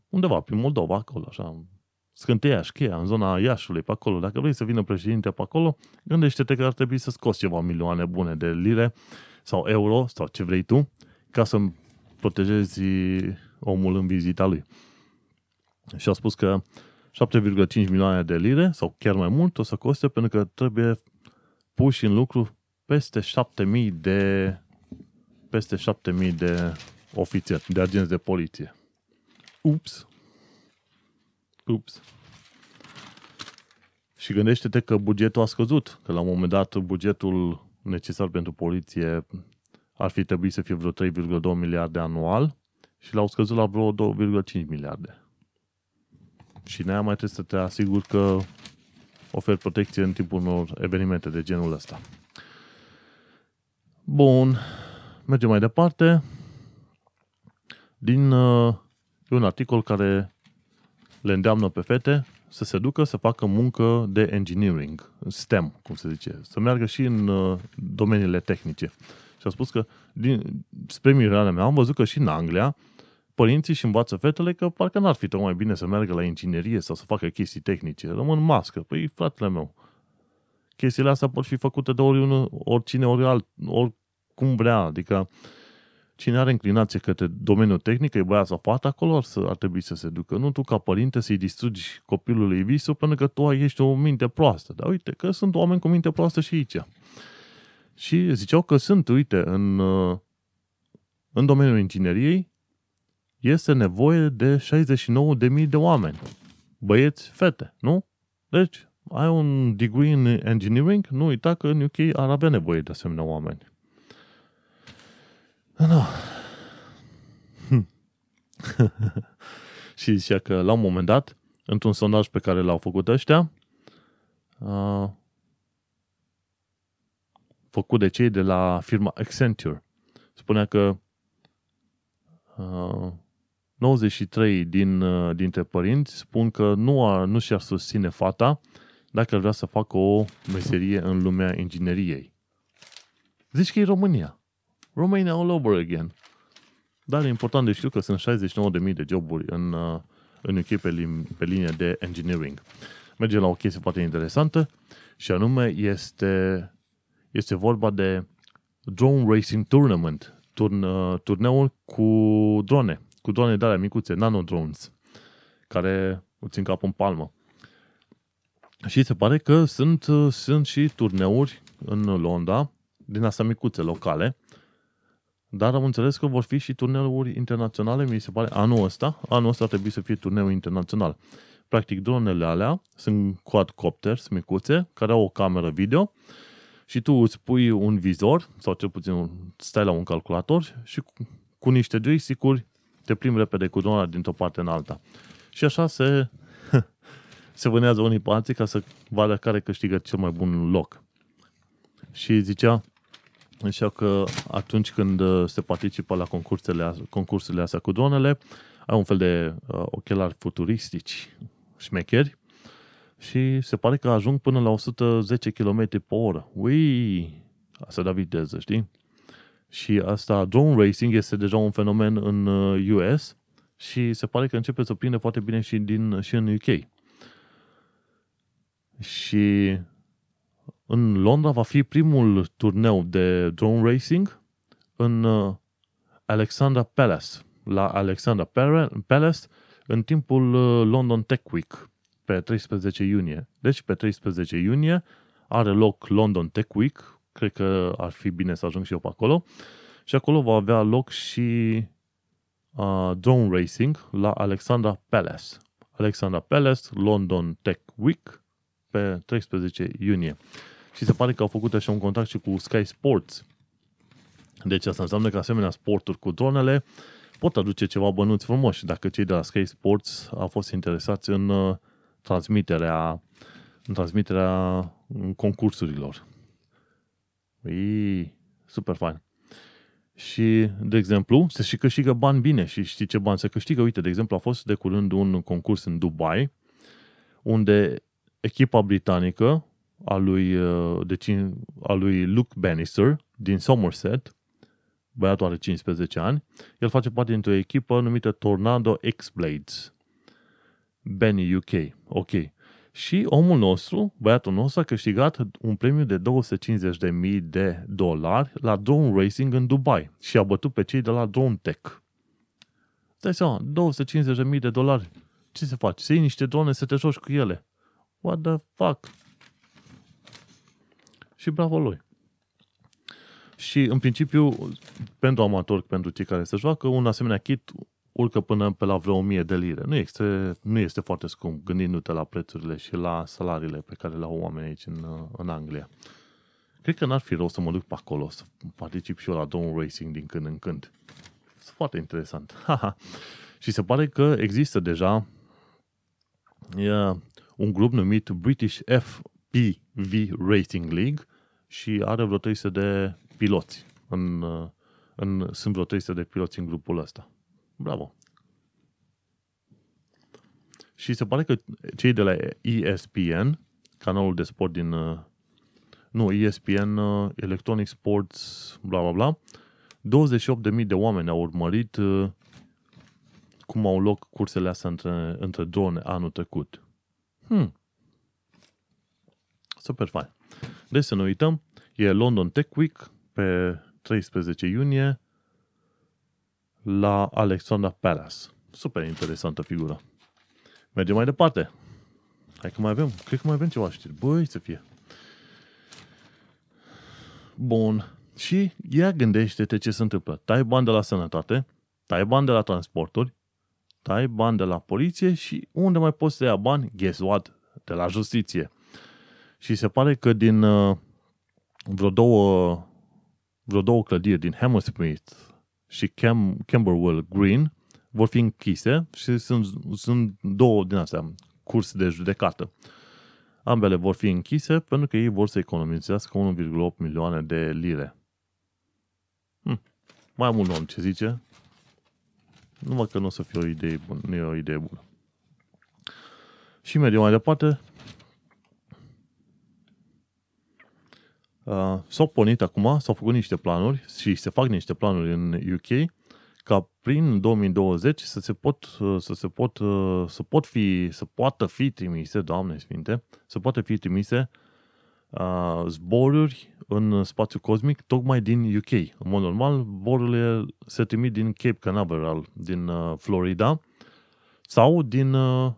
undeva, prin Moldova, acolo, așa, Scânteia, Șcheia, în zona Iașului, pe acolo, dacă vrei să vină președinte pe acolo, gândește-te că ar trebui să scoți ceva milioane bune de lire sau euro, sau ce vrei tu, ca să protejezi omul în vizita lui. Și a spus că șapte virgulă cinci milioane de lire, sau chiar mai mult, o să coste, pentru că trebuie puși în lucru peste șapte mii de peste șapte mii de ofițeri, de agenți de poliție. Ups! Ups! Și gândește-te că bugetul a scăzut, că la un moment dat bugetul necesar pentru poliție ar fi trebuit să fie vreo trei virgulă doi miliarde anual și l-au scăzut la vreo două virgulă cinci miliarde. Și ne-aia mai trebuie să te asiguri că oferi protecție în timpul unor evenimente de genul ăsta. Bun, mergem mai departe din uh, un articol care le îndeamnă pe fete să se ducă să facă muncă de engineering, STEM, cum se zice, să meargă și în uh, domeniile tehnice. Și a spus că, din, spre mirarea mea, am văzut că și în Anglia părinții și învață fetele că parcă n-ar fi tocmai bine să meargă la inginerie sau să facă chestii tehnice. Rămân mască. Păi, fratele meu, chestiile astea pot fi făcute de oriunde, oricine, ori alt, oricum vrea. Adică, Cine are inclinație către domeniul tehnic, e băiat sau fata acolo, ar trebui să se ducă. Nu tu ca părinte să-i distrugi copilului visul pentru că tu ești o minte proastă. Dar uite că sunt oameni cu minte proastă și aici. Și ziceau că sunt, uite, în, în domeniul ingineriei este nevoie de șaizeci și nouă de mii de oameni. Băieți, fete, nu? Deci, ai un degree în engineering, nu uita că în U K ar avea nevoie de asemenea oameni. No. Și zicea că la un moment dat, într-un sondaj pe care l-au făcut ăștia, uh, făcut de cei de la firma Accenture, spunea că uh, nouăzeci și trei din, uh, dintre părinți spun că nu, ar, nu și-ar susține fata dacă ar vrea să facă o meserie în lumea ingineriei. Zici că e România. Romania all over again. Dar e important de știu că sunt șaizeci și nouă de mii de joburi în, în U K pe, lim, pe linie de engineering. Merge la o chestie foarte interesantă și anume este, este vorba de drone racing tournament, turn, turneul cu drone, cu drone de alea micuțe, nanodrones, care îți țin capul în palmă. Și se pare că sunt, sunt și turneuri în Londra, din astea micuțe locale, dar am înțeles că vor fi și turneuri internaționale, mi se pare, anul ăsta. Anul ăsta trebuie să fie turneu internațional. Practic, dronele alea sunt quadcopters micuțe, care au o cameră video și tu îți pui un vizor, sau cel puțin stai la un calculator și cu, cu niște joystick-uri te plimbi repede cu drona dintr-o parte în alta. Și așa se, se vânează unii pe alții ca să vadă care câștigă cel mai bun loc. Și zicea, așa că atunci când se participă la concursurile, concursurile astea cu dronele, ai un fel de uh, ochelari futuristici șmecheri și se pare că ajung până la o sută zece kilometri pe oră. Ui! Asta da viteză, știi? Și asta, drone racing, este deja un fenomen în U S și se pare că începe să prinde foarte bine și, din, și în U K. Și în Londra va fi primul turneu de drone racing în Alexandra Palace, la Alexandra Palace, în timpul London Tech Week, pe treisprezece iunie. Deci pe treisprezece iunie are loc London Tech Week, cred că ar fi bine să ajung și eu pe acolo, și acolo va avea loc și uh, drone racing la Alexandra Palace. Alexandra Palace, London Tech Week, pe treisprezece iunie. Și se pare că au făcut așa un contract și cu Sky Sports. Deci asta înseamnă că asemenea sporturi cu dronele pot aduce ceva bănuți frumoși dacă cei de la Sky Sports au fost interesați în uh, transmiterea în transmiterea concursurilor. Ii, super fain. Și, de exemplu, se și câștigă bani bine și știi ce bani se câștigă? Uite, de exemplu, a fost de curând un concurs în Dubai unde echipa britanică a lui, deci, a lui Luke Bannister din Somerset, băiatul are cincisprezece ani, el face parte dintr-o echipă numită Tornado X-Blades. Benny U K, ok. Și omul nostru, băiatul nostru, a câștigat un premiu de două sute cincizeci de mii de dolari la drone racing în Dubai și a bătut pe cei de la Drone Tech. Stai seama, două sute cincizeci de mii de dolari, ce se face? Să iei niște drone să te joci cu ele. What the fuck? Și bravo lui. Și în principiu, pentru amatori, pentru cei care se joacă, un asemenea kit urcă până pe la vreo o mie de lire. Nu este, nu este foarte scump, gândindu-te la prețurile și la salariile pe care le au oamenii aici în, în Anglia. Cred că n-ar fi rău să mă duc pe acolo, să particip și eu la drone racing din când în când. Este foarte interesant. Și se pare că există deja yeah, un grup numit British F P V Racing League și are vreo trei sute de piloți. În, în, sunt vreo trei sute de piloți în grupul ăsta. Bravo! Și se pare că cei de la E S P N, canalul de sport din... Nu, E S P N, Electronic Sports, bla bla bla, douăzeci și opt de mii de oameni au urmărit cum au loc cursele astea între, între drone anul trecut. Hmm. Super fain. Deci să nu uităm, e London Tech Week pe treisprezece iunie la Alexandra Palace. Super interesantă figură. Mergem mai departe. Hai că mai avem, cred că mai avem ceva știri. Băi, să fie. Bun. Și ia gândește-te ce se întâmplă. Tai bani de la sănătate, tai bani de la transporturi, tai bani de la poliție și unde mai poți să ia bani? Guess what? De la justiție. Și se pare că din uh, vreo două vreo două clădiri din Hammersmith și Cam, Camberwell Green vor fi închise și sunt, sunt două din astea, curs de judecată. Ambele vor fi închise pentru că ei vor să economisească unu virgulă opt milioane de lire. Hm. Mai am un om ce zice. Numai că nu o să fie o idee bună. Nu e o idee bună. Și mergem mai departe. Uh, s-au pornit acum, s-au făcut niște planuri și se fac niște planuri în U K ca prin două mii douăzeci să se pot să se pot să pot fi să poată fi trimise, Doamne sfinte, să poată fi trimise uh, zboruri în spațiu cosmic tocmai din U K. În mod normal, zborurile se trimit din Cape Canaveral, din uh, Florida sau din uh,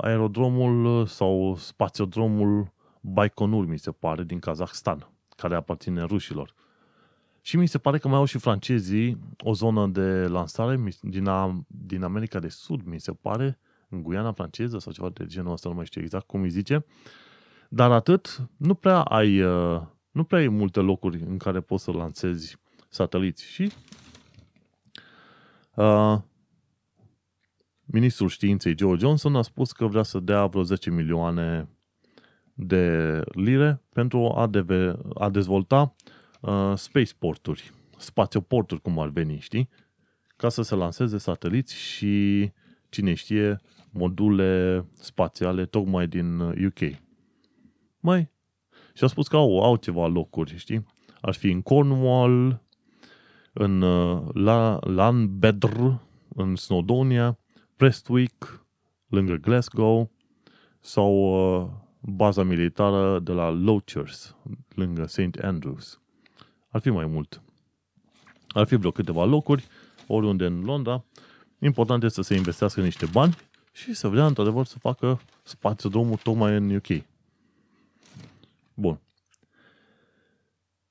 aerodromul sau spațiodromul Baikonur, mi se pare, din Kazahstan, care aparține rușilor. Și mi se pare că mai au și francezii o zonă de lansare din, a, din America de Sud, mi se pare, în Guiana franceză sau ceva de genul ăsta, nu mai știu exact cum îi zice. Dar atât, nu prea ai, nu prea ai multe locuri în care poți să lansezi sateliți. Și uh, ministrul științei Joe Johnson a spus că vrea să dea vreo zece milioane de lire pentru a, deve, a dezvolta uh, spaceporturi, spațioporturi, cum ar veni, știi? Ca să se lanseze sateliți și, cine știe, module spațiale tocmai din U K. Mai? Și a spus că au, au ceva locuri, știi? Ar fi în Cornwall, în uh, la, Lanbedr, în Snowdonia, Prestwick, lângă Glasgow, sau... Uh, baza militară de la Lowchers, lângă Saint Andrews. Ar fi mai mult. Ar fi vreo câteva locuri, oriunde în Londra. Important este să se investească niște bani și să vrea, într-adevăr, să facă spațiodromul tocmai în U K. Bun.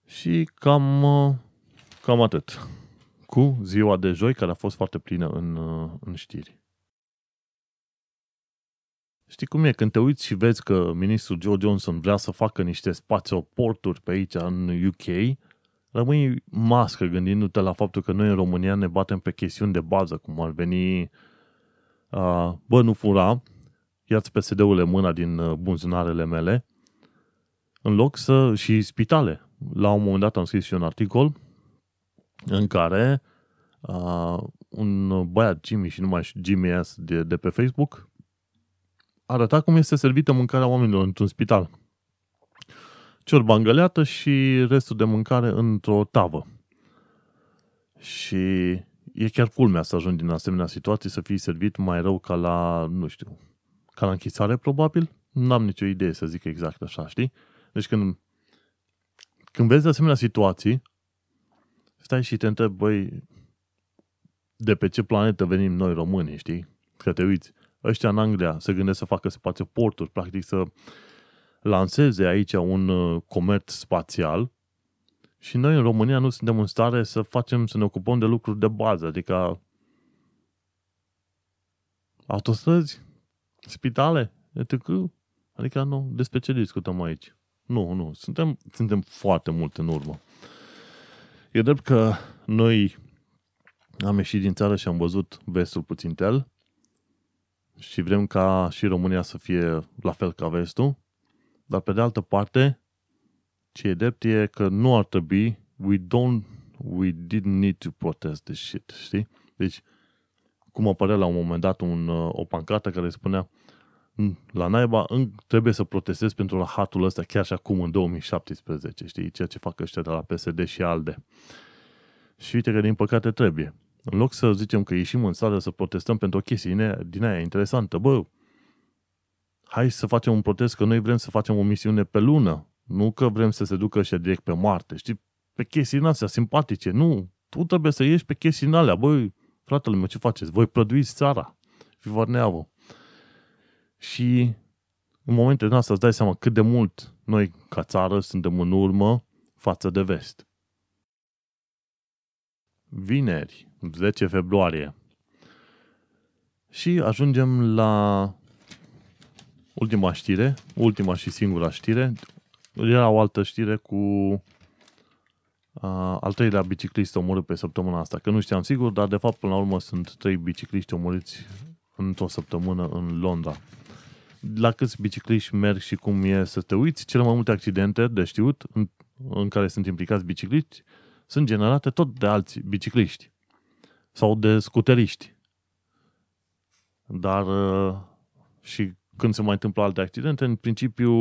Și cam, cam atât. Cu ziua de joi, care a fost foarte plină în, în știri. Știi cum e? Când te uiți și vezi că ministrul Joe Johnson vrea să facă niște spațioporturi pe aici în U K, rămâi mască gândindu-te la faptul că noi în România ne batem pe chestiuni de bază, cum ar veni uh, bă, nu fura, ia-ți P S D-ul în mâna din buzunarele mele, în loc să... și spitale. La un moment dat am scris și un articol în care uh, un băiat Jimmy și numai Jimmy S de, de pe Facebook arăta cum este servită mâncarea oamenilor într-un spital. Ciorba îngăleată și restul de mâncare într-o tavă. Și e chiar culmea să ajungi din asemenea situații să fii servit mai rău ca la, nu știu, ca la închisare, probabil. N-am nicio idee să zic exact așa, știi? Deci când, când vezi asemenea situații, stai și te întrebi, băi, de pe ce planetă venim noi românii, știi? Că te uiți. Ăștia în Anglia se gândesc să facă spațioporturi, practic să lanseze aici un comerț spațial și noi în România nu suntem în stare să facem, să ne ocupăm de lucruri de bază, adică autostrăzi, spitale, et cetera. Adică nu, despre ce discutăm aici? Nu, nu, suntem, suntem foarte mult în urmă. E drept că noi am ieșit din țară și am văzut vestul puțin tel, și vrem ca și România să fie la fel ca vestul, dar pe de altă parte, ce e drept e că nu ar trebui, we don't, we didn't need to protest this shit, știi? Deci, cum apărea la un moment dat un, o pancartă care spunea la naiba, trebuie să protestez pentru rahatul ăsta chiar și acum în două mii șaptesprezece, știi? Ceea ce fac ăștia de la P S D și ALDE. Și uite că din păcate trebuie. În loc să zicem că ieșim în sală să protestăm pentru o chestie din aia interesantă, bă, hai să facem un protest că noi vrem să facem o misiune pe lună, nu că vrem să se ducă și direct pe Marte, știi? Pe chestii din astea simpatice, nu tu trebuie să ieși pe chestii în alea. Băi, fratele meu, ce faceți? Voi plăduiți țara. Fii varneavă. Și în momentele noastre îți dai seama cât de mult noi, ca țară, suntem în urmă față de vest. Vineri, zece februarie. Și ajungem la ultima știre, ultima și singura știre. Era o altă știre cu uh, al treilea biciclist omorât pe săptămâna asta, că nu știam sigur, dar de fapt până la urmă sunt trei bicicliști omorâți într-o săptămână în Londra. La câți bicicliști merg și cum e să te uiți, cele mai multe accidente de știut în, în care sunt implicați bicicliști sunt generate tot de alți bicicliști sau de scuteriști. Dar uh, și când se mai întâmplă alte accidente, în principiu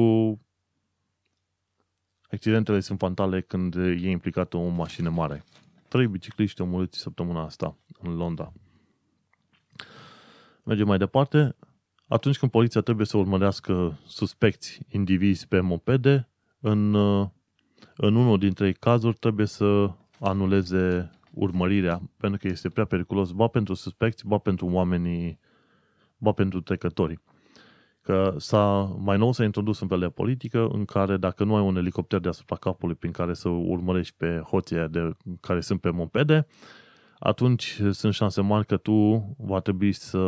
accidentele sunt fatale când e implicată o mașină mare. Trei bicicliști omorâți săptămâna asta în Londra. Mergem mai departe. Atunci când poliția trebuie să urmărească suspecți indivizi pe mopede, în, în unul dintre cazuri trebuie să anuleze urmărirea, pentru că este prea periculos, ba pentru suspecți, ba pentru oamenii, ba pentru trecătorii. Că s-a, mai nou s-a introdus un fel de politică în care dacă nu ai un elicopter deasupra capului prin care să urmărești pe hoții de care sunt pe mopede, atunci sunt șanse mari că tu va trebui să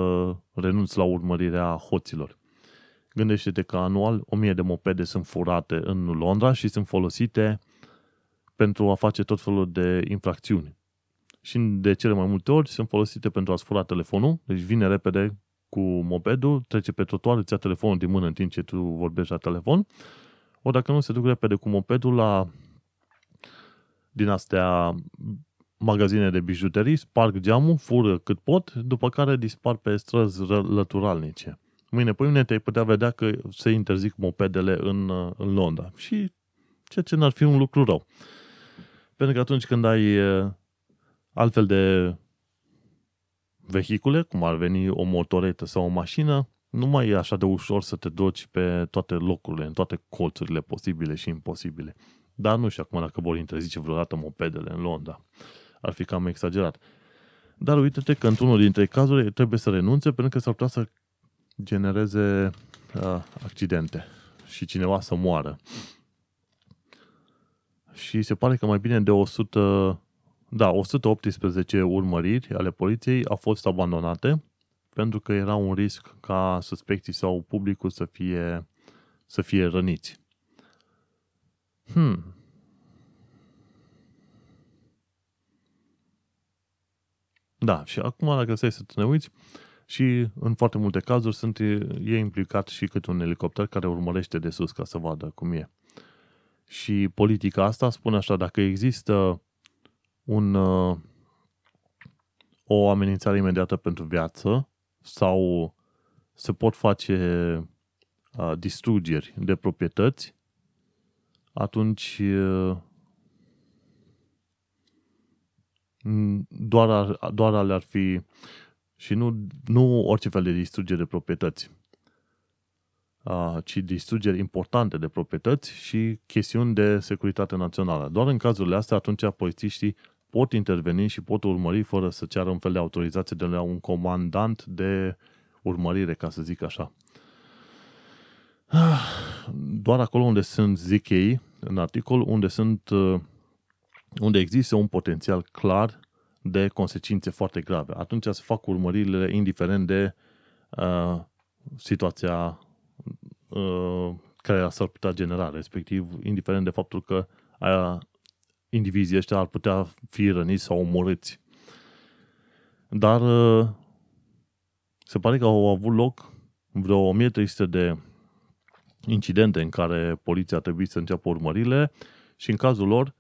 renunți la urmărirea hoților. Gândește-te că anual o mie de mopede sunt furate în Londra și sunt folosite pentru a face tot felul de infracțiuni. Și de cele mai multe ori sunt folosite pentru a-ți fura telefonul, deci vine repede cu mopedul, trece pe trotuar, îți ia telefonul din mână în timp ce tu vorbești la telefon, ori dacă nu se duc repede cu mopedul la din astea magazine de bijuterii, sparg geamul, fură cât pot, după care dispar pe străzi lateralnice. Mâine, poimâine, te-ai putea vedea că se interzic mopedele în, în Londra. Și ceea ce n-ar fi un lucru rău. Pentru că atunci când ai altfel de vehicule, cum ar veni o motoretă sau o mașină, nu mai e așa de ușor să te duci pe toate locurile, în toate colțurile posibile și imposibile. Dar nu știu acum dacă vor interzice vreodată mopedele în Londra. Ar fi cam exagerat. Dar uite-te că într-unul dintre cazuri trebuie să renunțe pentru că s-ar putea să genereze uh, accidente și cineva să moară. Și se pare că mai bine de o sută, da, o sută optsprezece urmăriri ale poliției au fost abandonate pentru că era un risc ca suspecții sau publicul să fie, să fie răniți. Hmm. Da, și acum dacă stai să te uiți și în foarte multe cazuri sunt, e implicat și cât un elicopter care urmărește de sus ca să vadă cum e. Și politica asta spune așa, dacă există un, o amenințare imediată pentru viață sau se pot face uh, distrugeri de proprietăți, atunci doar, ar, doar ale ar fi și nu, nu orice fel de distrugeri de proprietăți, ci distrugeri importante de proprietăți și chestiuni de securitate națională. Doar în cazurile astea, atunci polițiștii pot interveni și pot urmări fără să ceară un fel de autorizație de la un comandant de urmărire, ca să zic așa. Doar acolo unde sunt, zic ei, în articol, unde sunt, unde există un potențial clar de consecințe foarte grave. Atunci se fac urmăririle indiferent de uh, situația uh, care s-ar putea genera, respectiv indiferent de faptul că uh, indivizii ăștia ar putea fi răniți sau omorâți. Dar uh, se pare că au avut loc vreo o mie trei sute de incidente în care poliția a trebuit să înceapă urmările și în cazul lor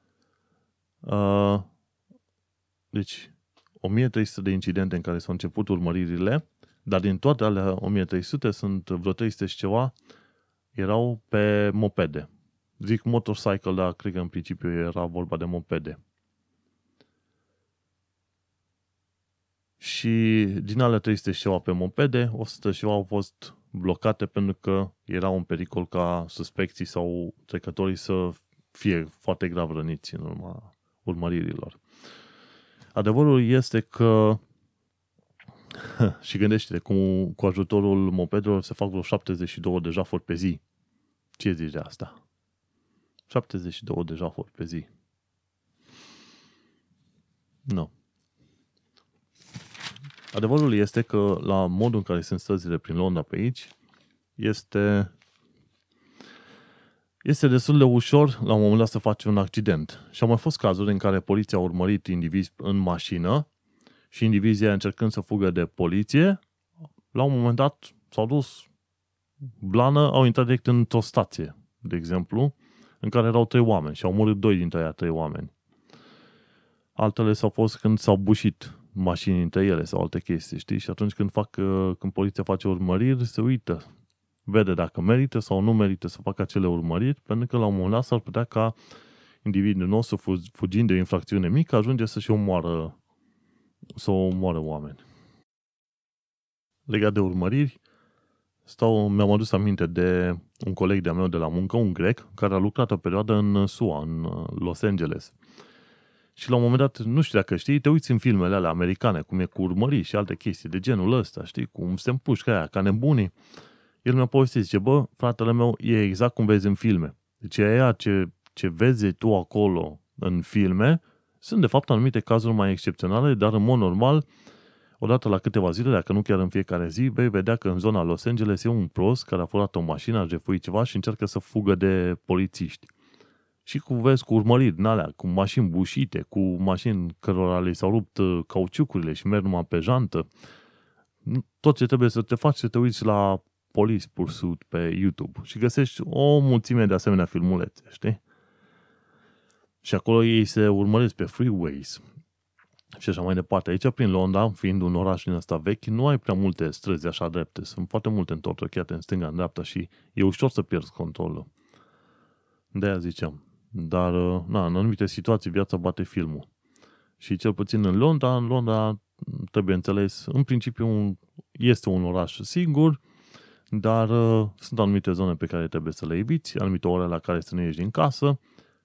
uh, deci o mie trei sute de incidente în care s-au început urmăririle, dar din toate alea o mie trei sute sunt vreo trei sute și ceva erau pe mopede. Zic motorcycle, dar cred că în principiu era vorba de mopede. Și din alea trei sute și ceva pe mopede, o sută și ceva au fost blocate pentru că era un pericol ca suspecții sau trecătorii să fie foarte grav răniți în urma urmăririlor. Adevărul este că, și gândește-te, cu, cu ajutorul mopedelor se fac vreo șaptezeci și două de jafuri pe zi. Ce zici de asta? șaptezeci și două de jafuri pe zi. Nu. Adevărul este că la modul în care sunt străzile prin Londra pe aici, este... Este destul de ușor la un moment dat să faci un accident. Și au mai fost cazuri în care poliția a urmărit indivizi în mașină și indivizia, încercând să fugă de poliție, la un moment dat s-au dus blană, au intrat direct într-o stație, de exemplu, în care erau trei oameni și au murit doi dintre aia trei oameni. Altele s-au fost când s-au bușit mașini între ele sau alte chestii, știi? Și atunci când, fac, când poliția face urmăriri, se uită. Vede dacă merită sau nu merită să facă acele urmăriri, pentru că la un moment dat s-ar putea ca individul nostru, fugind de o infracțiune mică, ajunge să-și omoară, să omoară oameni. Legat de urmăriri, stau, mi-am adus aminte de un coleg de-a meu de la muncă, un grec, care a lucrat o perioadă în S U A, în Los Angeles. Și la un moment dat, nu știu dacă știi, te uiți în filmele alea americane, cum e cu urmării și alte chestii de genul ăsta, știi, cum se împușcă aia, ca nebunii. El mi-a povestit, zice, bă, fratele meu, e exact cum vezi în filme. Deci aia ce, ce vezi tu acolo în filme sunt de fapt anumite cazuri mai excepționale, dar în mod normal, odată la câteva zile, dacă nu chiar în fiecare zi, vei vedea că în zona Los Angeles e un prost care a furat o mașină, a jefuit ceva și încearcă să fugă de polițiști. Și cu vezi cu urmăriri din alea, cu mașini bușite, cu mașini cărora le s-au rupt cauciucurile și merg numai pe jantă. Tot ce trebuie să te faci, să te uiți la Police Pursuit pe YouTube și găsești o mulțime de asemenea filmulețe, știi? Și acolo ei se urmăresc pe freeways și așa mai departe. Aici, prin Londra, fiind un oraș din ăsta vechi, nu ai prea multe străzi așa drepte. Sunt foarte multe întortocheate în stânga, în dreapta și e ușor să pierzi controlul. De-aia ziceam. Dar, na, în anumite situații, viața bate filmul. Și cel puțin în Londra, în Londra, trebuie înțeles, în principiu este un oraș sigur, dar uh, sunt anumite zone pe care trebuie să le eviți, anumite ore la care să nu ieși din casă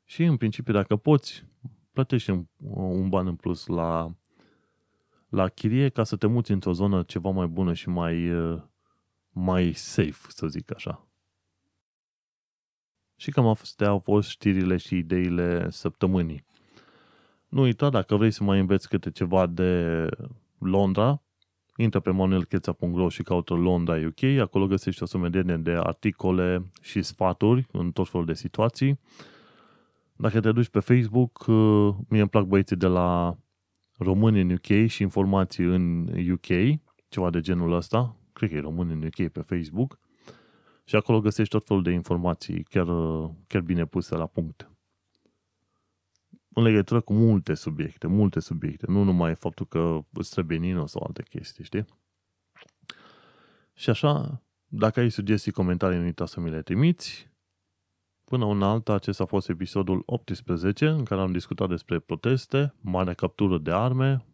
și, în principiu, dacă poți, plătești un, un ban în plus la, la chirie ca să te muți într-o zonă ceva mai bună și mai, uh, mai safe, să zic așa. Și cam astea au fost știrile și ideile săptămânii. Nu uita, dacă vrei să mai înveți câte ceva de Londra, intră pe manuelcheta punct ro și caută Londra U K, acolo găsești o sumedenie de articole și sfaturi în tot felul de situații. Dacă te duci pe Facebook, mie îmi plac băieții de la Români în U K și informații în U K, ceva de genul ăsta, cred că e Români în U K pe Facebook, și acolo găsești tot felul de informații, chiar, chiar bine puse la punct. În legătură cu multe subiecte, multe subiecte, nu numai faptul că îți trebuie nino sau alte chestii, știi? Și așa, dacă ai sugestii, comentarii, nu uita să mi le trimiți. Până una alta, acesta a fost episodul optsprezece, în care am discutat despre proteste, marea captură de arme,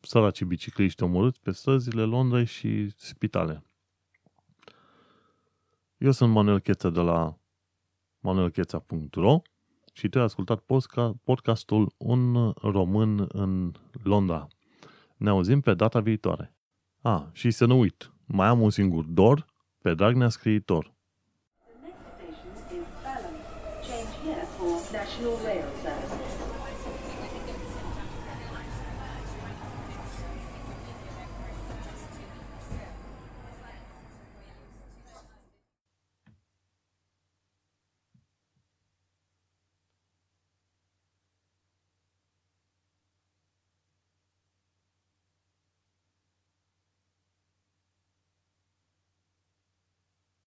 săracii bicicliști omorâți pe străzile Londrei și spitale. Eu sunt Manuel Cheța de la manuelcheta punct ro. Și tu ai ascultat podcastul Un Român în Londra. Ne auzim pe data viitoare. Ah, și să nu uit, mai am un singur dor pe Dragnea scriitor.